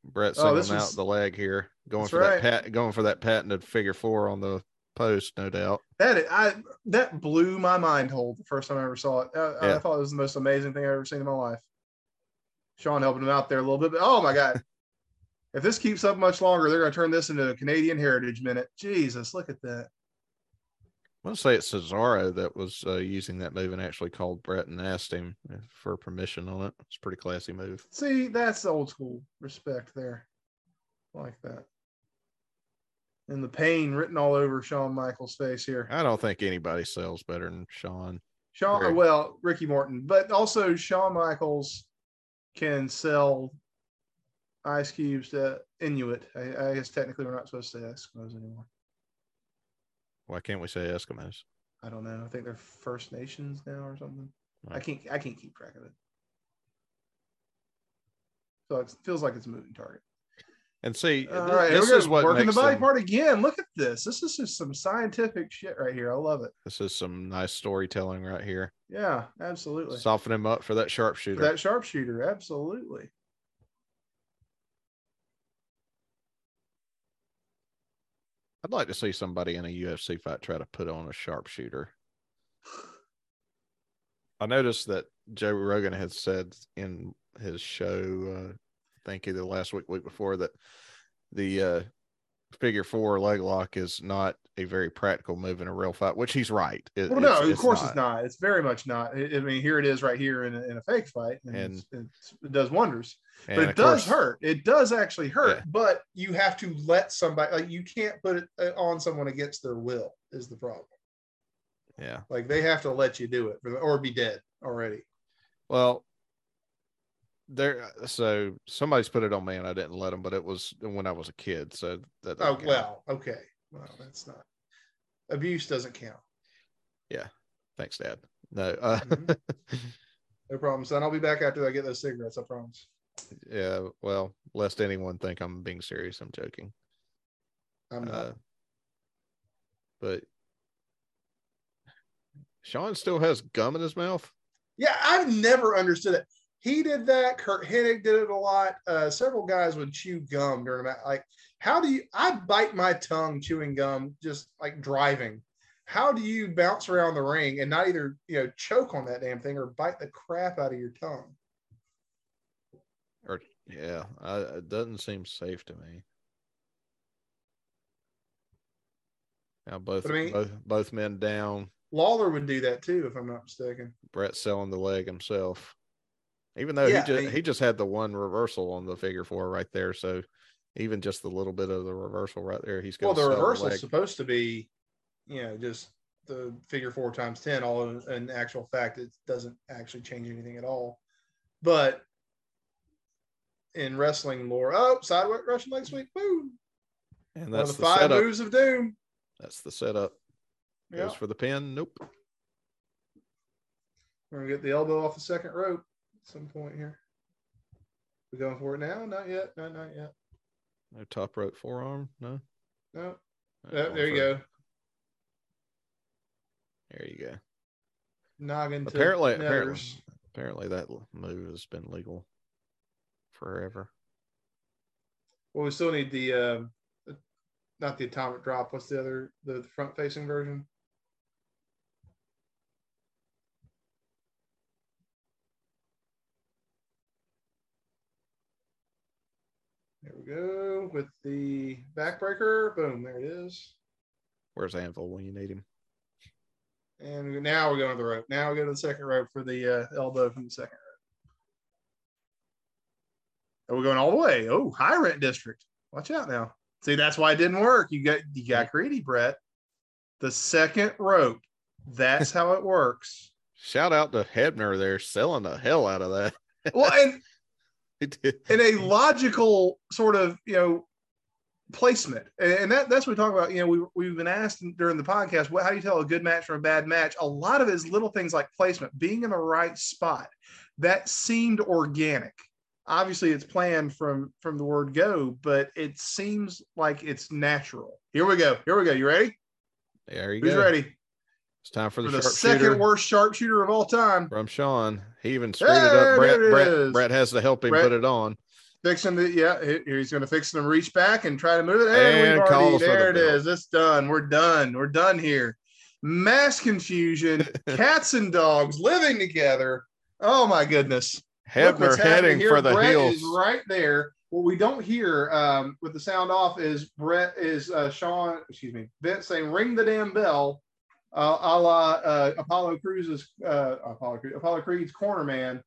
Brett singling oh, this out was, the leg here. Going for, right. that pat, going for that patented figure four on the post, no doubt. That I that blew my mind hole the first time I ever saw it. I, yeah. I thought it was the most amazing thing I've ever seen in my life. Sean helping him out there a little bit, but oh, my God. If this keeps up much longer, they're going to turn this into a Canadian Heritage Minute. Jesus, look at that. I want to say it's Cesaro that was uh, using that move and actually called Brett and asked him for permission on it. It's a pretty classy move. See, that's old school respect there. Like that. And the pain written all over Shawn Michaels' face here. I don't think anybody sells better than Shawn. Shawn, Rick. well, Ricky Morton, but also Shawn Michaels can sell ice cubes to Inuit. I, I guess technically we're not supposed to say Eskimos anymore. Why can't we say Eskimos? I don't know. I think they're First Nations now or something. Right. I can't I can't keep track of it. So it feels like it's a moving target. And see, All th- right, this is what working makes the body them... part again. Look at this. This is just some scientific shit right here. I love it. This is some nice storytelling right here. Yeah, absolutely. Soften him up for that sharpshooter. For that sharpshooter, absolutely. I'd like to see somebody in a U F C fight try to put on a sharpshooter. I noticed that Joe Rogan had said in his show, uh, I think either last week, week before, that the uh, figure four leg lock is not a very practical move in a real fight, which he's right. It, well, no, of course it's not. It's very much not. I mean, here it is right here in a, in a fake fight, and, and it's, it's, it does wonders. But it does course, hurt. It does actually hurt. Yeah. But you have to let somebody, like, you can't put it on someone against their will is the problem. Yeah. Like, they have to let you do it or be dead already. Well, there. So somebody's put it on me, and I didn't let them. But it was when I was a kid. So that. Oh count. well, okay. Well, that's not abuse. Doesn't count. Yeah. Thanks, Dad. No. Uh, mm-hmm. No problem, son. I'll be back after I get those cigarettes. I promise. Yeah. Well, lest anyone think I'm being serious, I'm joking. I'm not. Uh, but Sean still has gum in his mouth. Yeah, I've never understood it. He did that. Kurt Hennig did it a lot. Uh, several guys would chew gum during that. Like, how do you? I bite my tongue chewing gum, just like driving. How do you bounce around the ring and not either, you know, choke on that damn thing or bite the crap out of your tongue? Or yeah, I, it doesn't seem safe to me. Now both I mean, both both men down. Lawler would do that too, if I'm not mistaken. Brett selling the leg himself. Even though yeah, he just he, he just had the one reversal on the figure four right there, so even just the little bit of the reversal right there, he's going. Well, the reversal is supposed to be, you know, just the figure four times ten. All in, in actual fact, it doesn't actually change anything at all. But in wrestling lore, oh, sideways Russian leg sweep, boom! And that's one of the, the five setup. Moves of doom. That's the setup. Yep. Goes for the pin. Nope. We're gonna get the elbow off the second rope. Some point here. We going for it now? Not yet. No, not yet. No top rope forearm. No. No. Nope, there you go. It. There you go. Noggin. Apparently, to apparently, apparently, that move has been legal forever. Well, we still need the, uh, the not the atomic drop. What's the other? The, the front facing version. There we go with the backbreaker. Boom, there it is. Where's Anvil when you need him? And now we're going to the rope. Now we go to the second rope for the uh, elbow from the second rope. And we're going all the way. Oh, high rent district. Watch out now. See, that's why it didn't work. You got you got greedy, Brett. The second rope. That's how it works. Shout out to Hebner there, selling the hell out of that. Well, and in a logical sort of, you know, placement. And that, that's what we talk about. You know, we, we've been asked during the podcast, well, how do you tell a good match from a bad match? A lot of it is little things like placement, being in the right spot. That seemed organic. Obviously, it's planned from, from the word go, but it seems like it's natural. Here we go. Here we go. You ready? There you Who's go. Who's ready? It's time for the, for the second worst sharpshooter of all time. From Shawn. He even screwed hey, it up. Bret, it Bret, Bret has to help him Bret. put it on. Fixing the yeah, he's going to fix them. Reach back and try to move it. Hey, and already, there it belt. is. It's done. We're done. We're done here. Mass confusion. Cats and dogs living together. Oh my goodness! Hebner heading for the Bret heels. Is right there. What we don't hear um, with the sound off is Bret is uh, Shawn. Excuse me, Vince saying "Ring the damn bell," uh, a la uh, Apollo Crews' uh, Apollo Creed, Apollo Creed's corner man.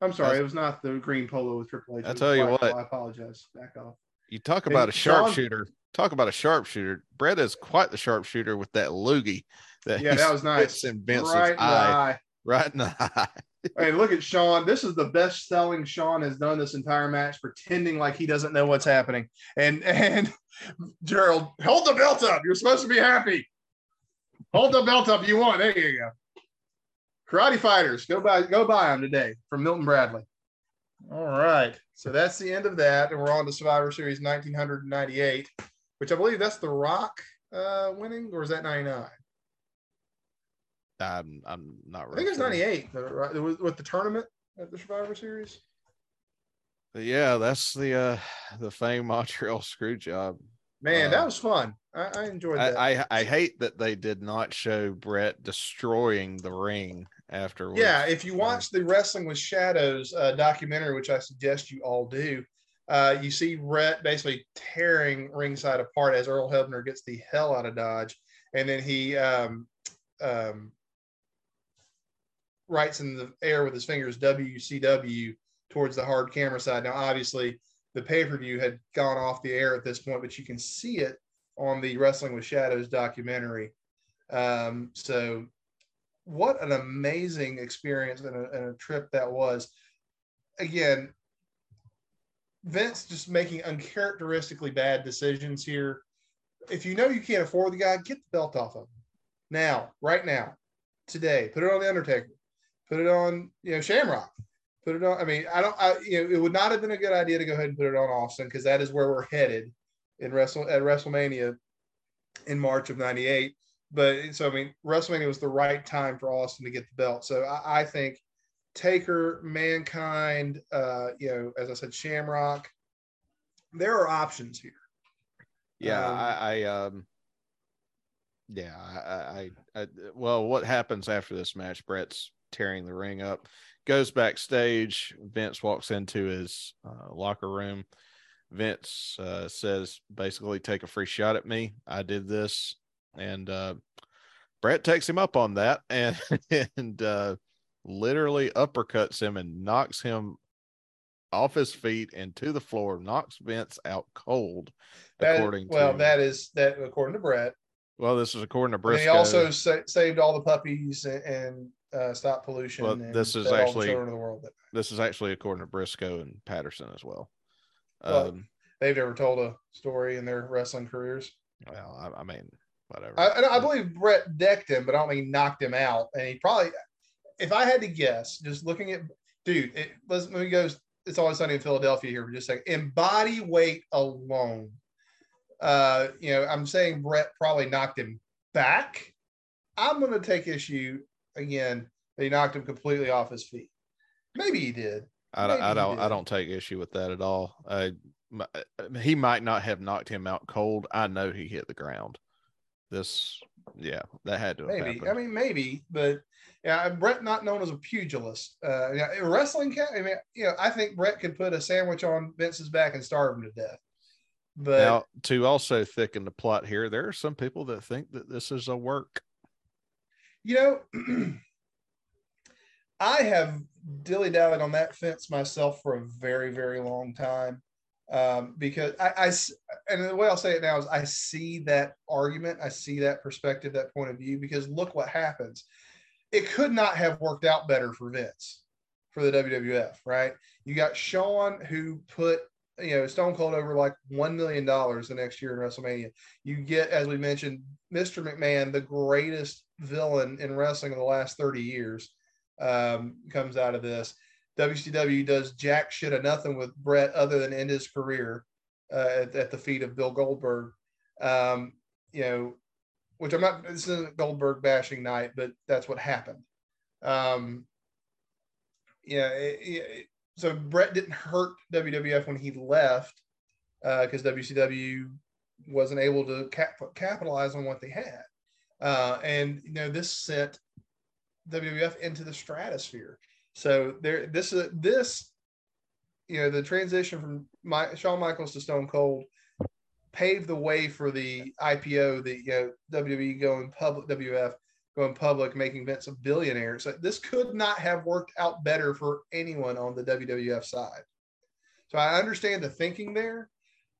I'm sorry, that's, it was not the green polo with Triple H. I tell you what, I apologize. Back off. You talk about and a sharpshooter. Talk about a sharpshooter. Bret is quite the sharpshooter with that loogie. That yeah, that was nice. In Vince's right in the eye. eye. Right in the eye. And look at Shawn. This is the best selling Shawn has done this entire match, pretending like he doesn't know what's happening. And and Gerald, hold the belt up. You're supposed to be happy. Hold the belt up. You won. There you go. Karate Fighters, go buy, go buy them today from Milton Bradley. All right. So that's the end of that. And we're on to Survivor Series nineteen ninety-eight, which I believe that's The Rock uh, winning, or is that ninety-nine? I'm, I'm not right. I think it's ninety-eight the, right, with the tournament at the Survivor Series. But yeah, that's the uh, the famed Montreal Screwjob. Man, uh, that was fun. I, I enjoyed that. I, I, I hate that they did not show Bret destroying the ring afterwards. Yeah, if you watch the Wrestling with Shadows uh, documentary, which I suggest you all do, uh, you see Bret basically tearing ringside apart as Earl Hebner gets the hell out of Dodge. And then he um, um, writes in the air with his fingers W C W towards the hard camera side. Now, obviously, the pay-per-view had gone off the air at this point, but you can see it on the Wrestling with Shadows documentary. Um, so what an amazing experience and a, and a trip that was. Again, Vince just making uncharacteristically bad decisions here. If you know you can't afford the guy, get the belt off of him. Now, right now, today, put it on The Undertaker. Put it on, you know, Shamrock. Put it on. I mean, I don't. I, you know, it would not have been a good idea to go ahead and put it on Austin, because that is where we're headed in Wrestle at WrestleMania in March of ninety-eight. But so I mean, WrestleMania was the right time for Austin to get the belt. So I, I think Taker, Mankind, uh, you know, as I said, Shamrock. There are options here. Yeah, um, I, I. um Yeah, I, I, I. Well, what happens after this match? Bret's tearing the ring up. Goes backstage. Vince walks into his uh, locker room. Vince uh, says, basically, take a free shot at me. I did this. And uh, Bret takes him up on that and, and uh, literally uppercuts him and knocks him off his feet and to the floor, knocks Vince out cold. That according is, well, to, that is that according to Bret. Well, this is according to Briscoe. He also sa- saved all the puppies and, and Uh, stop pollution. Well, and this is actually of the world that this is actually according to Briscoe and Patterson as well. well um, they've never told a story in their wrestling careers. Well, I, I mean, whatever. I, I believe Bret decked him, but I don't mean knocked him out. And he probably, if I had to guess, just looking at dude, it, let's let me go. It's Always Sunny in Philadelphia here for just a second. In body weight alone, uh, you know, I'm saying Bret probably knocked him back. I'm going to take issue. Again, they knocked him completely off his feet. Maybe he did. I don't, I don't, I don't take issue with that at all. Uh, my, he might not have knocked him out cold. I know he hit the ground. This, yeah, that had to have maybe. Happened. I mean, maybe, but yeah, Bret not known as a pugilist. Uh, yeah, wrestling. I mean, you know, I think Bret could put a sandwich on Vince's back and starve him to death. But now, to also thicken the plot here, there are some people that think that this is a work. You know, I have dilly-dallied on that fence myself for a very, very long time um, because I, I, and the way I'll say it now is I see that argument. I see that perspective, that point of view, because look what happens. It could not have worked out better for Vince, for the W W F, right? You got Shawn who put you know, Stone Cold over like one million dollars the next year in WrestleMania. You get, as we mentioned, Mister McMahon, the greatest villain in wrestling in the last thirty years, um, comes out of this. W C W does jack shit of nothing with Bret other than end his career uh, at, at the feet of Bill Goldberg. Um, you know, which I'm not, this isn't Goldberg bashing night, but that's what happened. Um, yeah. It, it, so Bret didn't hurt W W F when he left because uh, W C W wasn't able to cap- capitalize on what they had. Uh, and, you know, this sent W W F into the stratosphere. So there, this, uh, this, you know, the transition from My- Shawn Michaels to Stone Cold paved the way for the I P O, the, you know, W W E going public, W F going public, making Vince a billionaire. So this could not have worked out better for anyone on the W W F side. So I understand the thinking there,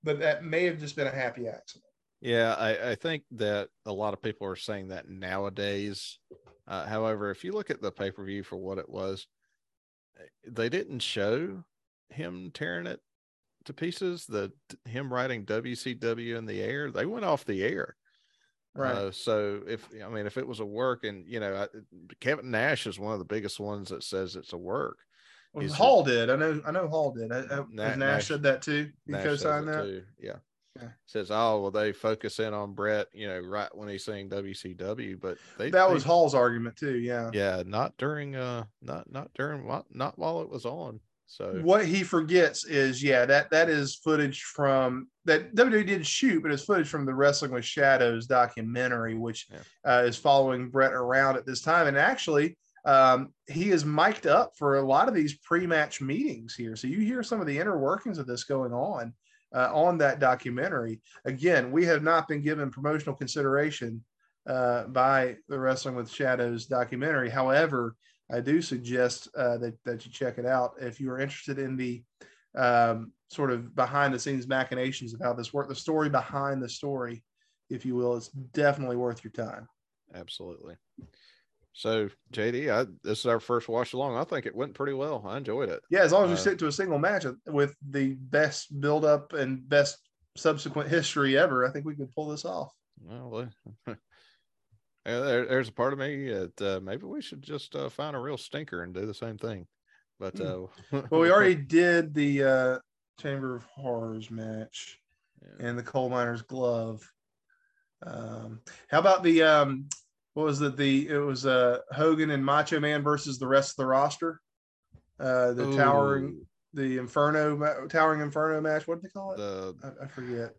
but that may have just been a happy accident. Yeah, I, I think that a lot of people are saying that nowadays. Uh, however, if you look at the pay-per-view for what it was, they didn't show him tearing it to pieces, the him writing W C W in the air. They went off the air. Right. Uh, so if, I mean, if it was a work, and, you know, I, Kevin Nash is one of the biggest ones that says it's a work. Well, Hall it, did. I know, I know Hall did. I, I, Nash, Nash said that too. He co-signed that. Too. Yeah. Yeah. Says, oh, well, they focus in on Bret, you know, right when he's saying W C W, but they, that was they, Hall's argument too. Yeah. Yeah. Not during, uh, not, not during, not while it was on. So what he forgets is, yeah, that, that is footage from that W W E did shoot, but it's footage from the Wrestling with Shadows documentary, which yeah. uh, is following Bret around at this time. And actually, um, he is mic'd up for a lot of these pre-match meetings here. So you hear some of the inner workings of this going on uh, on that documentary. Again, we have not been given promotional consideration uh, by the Wrestling with Shadows documentary. However, I do suggest uh, that, that you check it out if you are interested in the um, sort of behind-the-scenes machinations of how this worked, the story behind the story, if you will. It's definitely worth your time. Absolutely. So, J D, I, this is our first watch-along. I think it went pretty well. I enjoyed it. Yeah, as long as we uh, stick to a single match with the best build-up and best subsequent history ever, I think we could pull this off. Well, There, there's a part of me that uh, maybe we should just uh, find a real stinker and do the same thing. But uh, well, we already did the uh, Chamber of Horrors match yeah. and the Coal Miner's Glove. Um, how about the um, what was it? The it was uh, Hogan and Macho Man versus the rest of the roster. Uh, the Ooh. towering, the Inferno, towering Inferno match. What did they call it? The... I, I forget.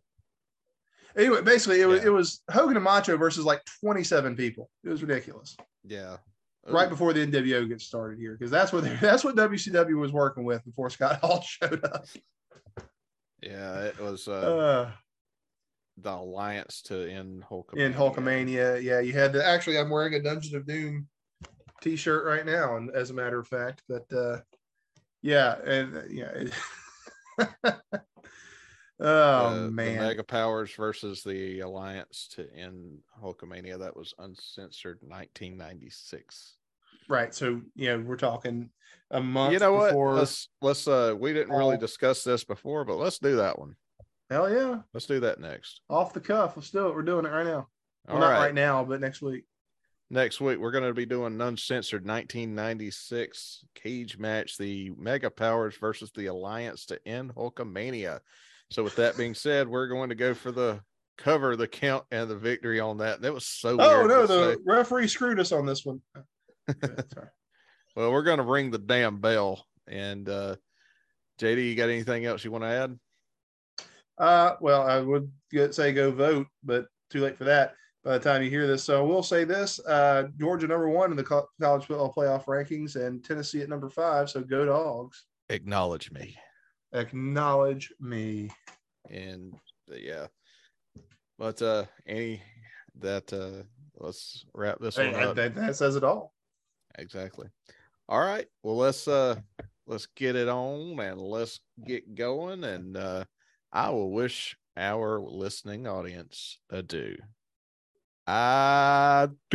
Anyway, basically, it was, yeah. it was Hogan and Macho versus like twenty-seven people. It was ridiculous. Yeah. Right Ooh. before the N W O gets started here, because that's what that's what W C W was working with before Scott Hall showed up. Yeah, it was uh, uh, the alliance to end Hulkamania. End Hulkamania. Yeah, you had to. Actually, I'm wearing a Dungeon of Doom T-shirt right now, and as a matter of fact, but uh, yeah, and yeah. It, Oh uh, man, the Mega Powers versus the Alliance to end Hulkamania. That was uncensored nineteen ninety-six. Right. So, you know, we're talking a month. You know what? Let's let's uh we didn't really discuss this before, but let's do that one. Hell yeah. Let's do that next. Off the cuff. Let's do it. We're doing it right now. Well, not right now, but next week. Next week, we're going to be doing uncensored nineteen ninety-six cage match, the Mega Powers versus the Alliance to end Hulkamania. So with that being said, we're going to go for the cover, the count, and the victory on that. That was so oh, weird. Oh, no, the say. referee screwed us on this one. Well, we're going to ring the damn bell. And uh, J D, you got anything else you want to add? Uh, well, I would say go vote, but too late for that by the time you hear this. So I will say this, uh, Georgia number one in the college football playoff rankings and Tennessee at number five. So go Dogs. Acknowledge me. Acknowledge me. And uh, yeah, but uh any that uh let's wrap this one up. That, that says it all. Exactly. All right, well, let's uh let's get it on and let's get going, and uh I will wish our listening audience adieu. Adieu.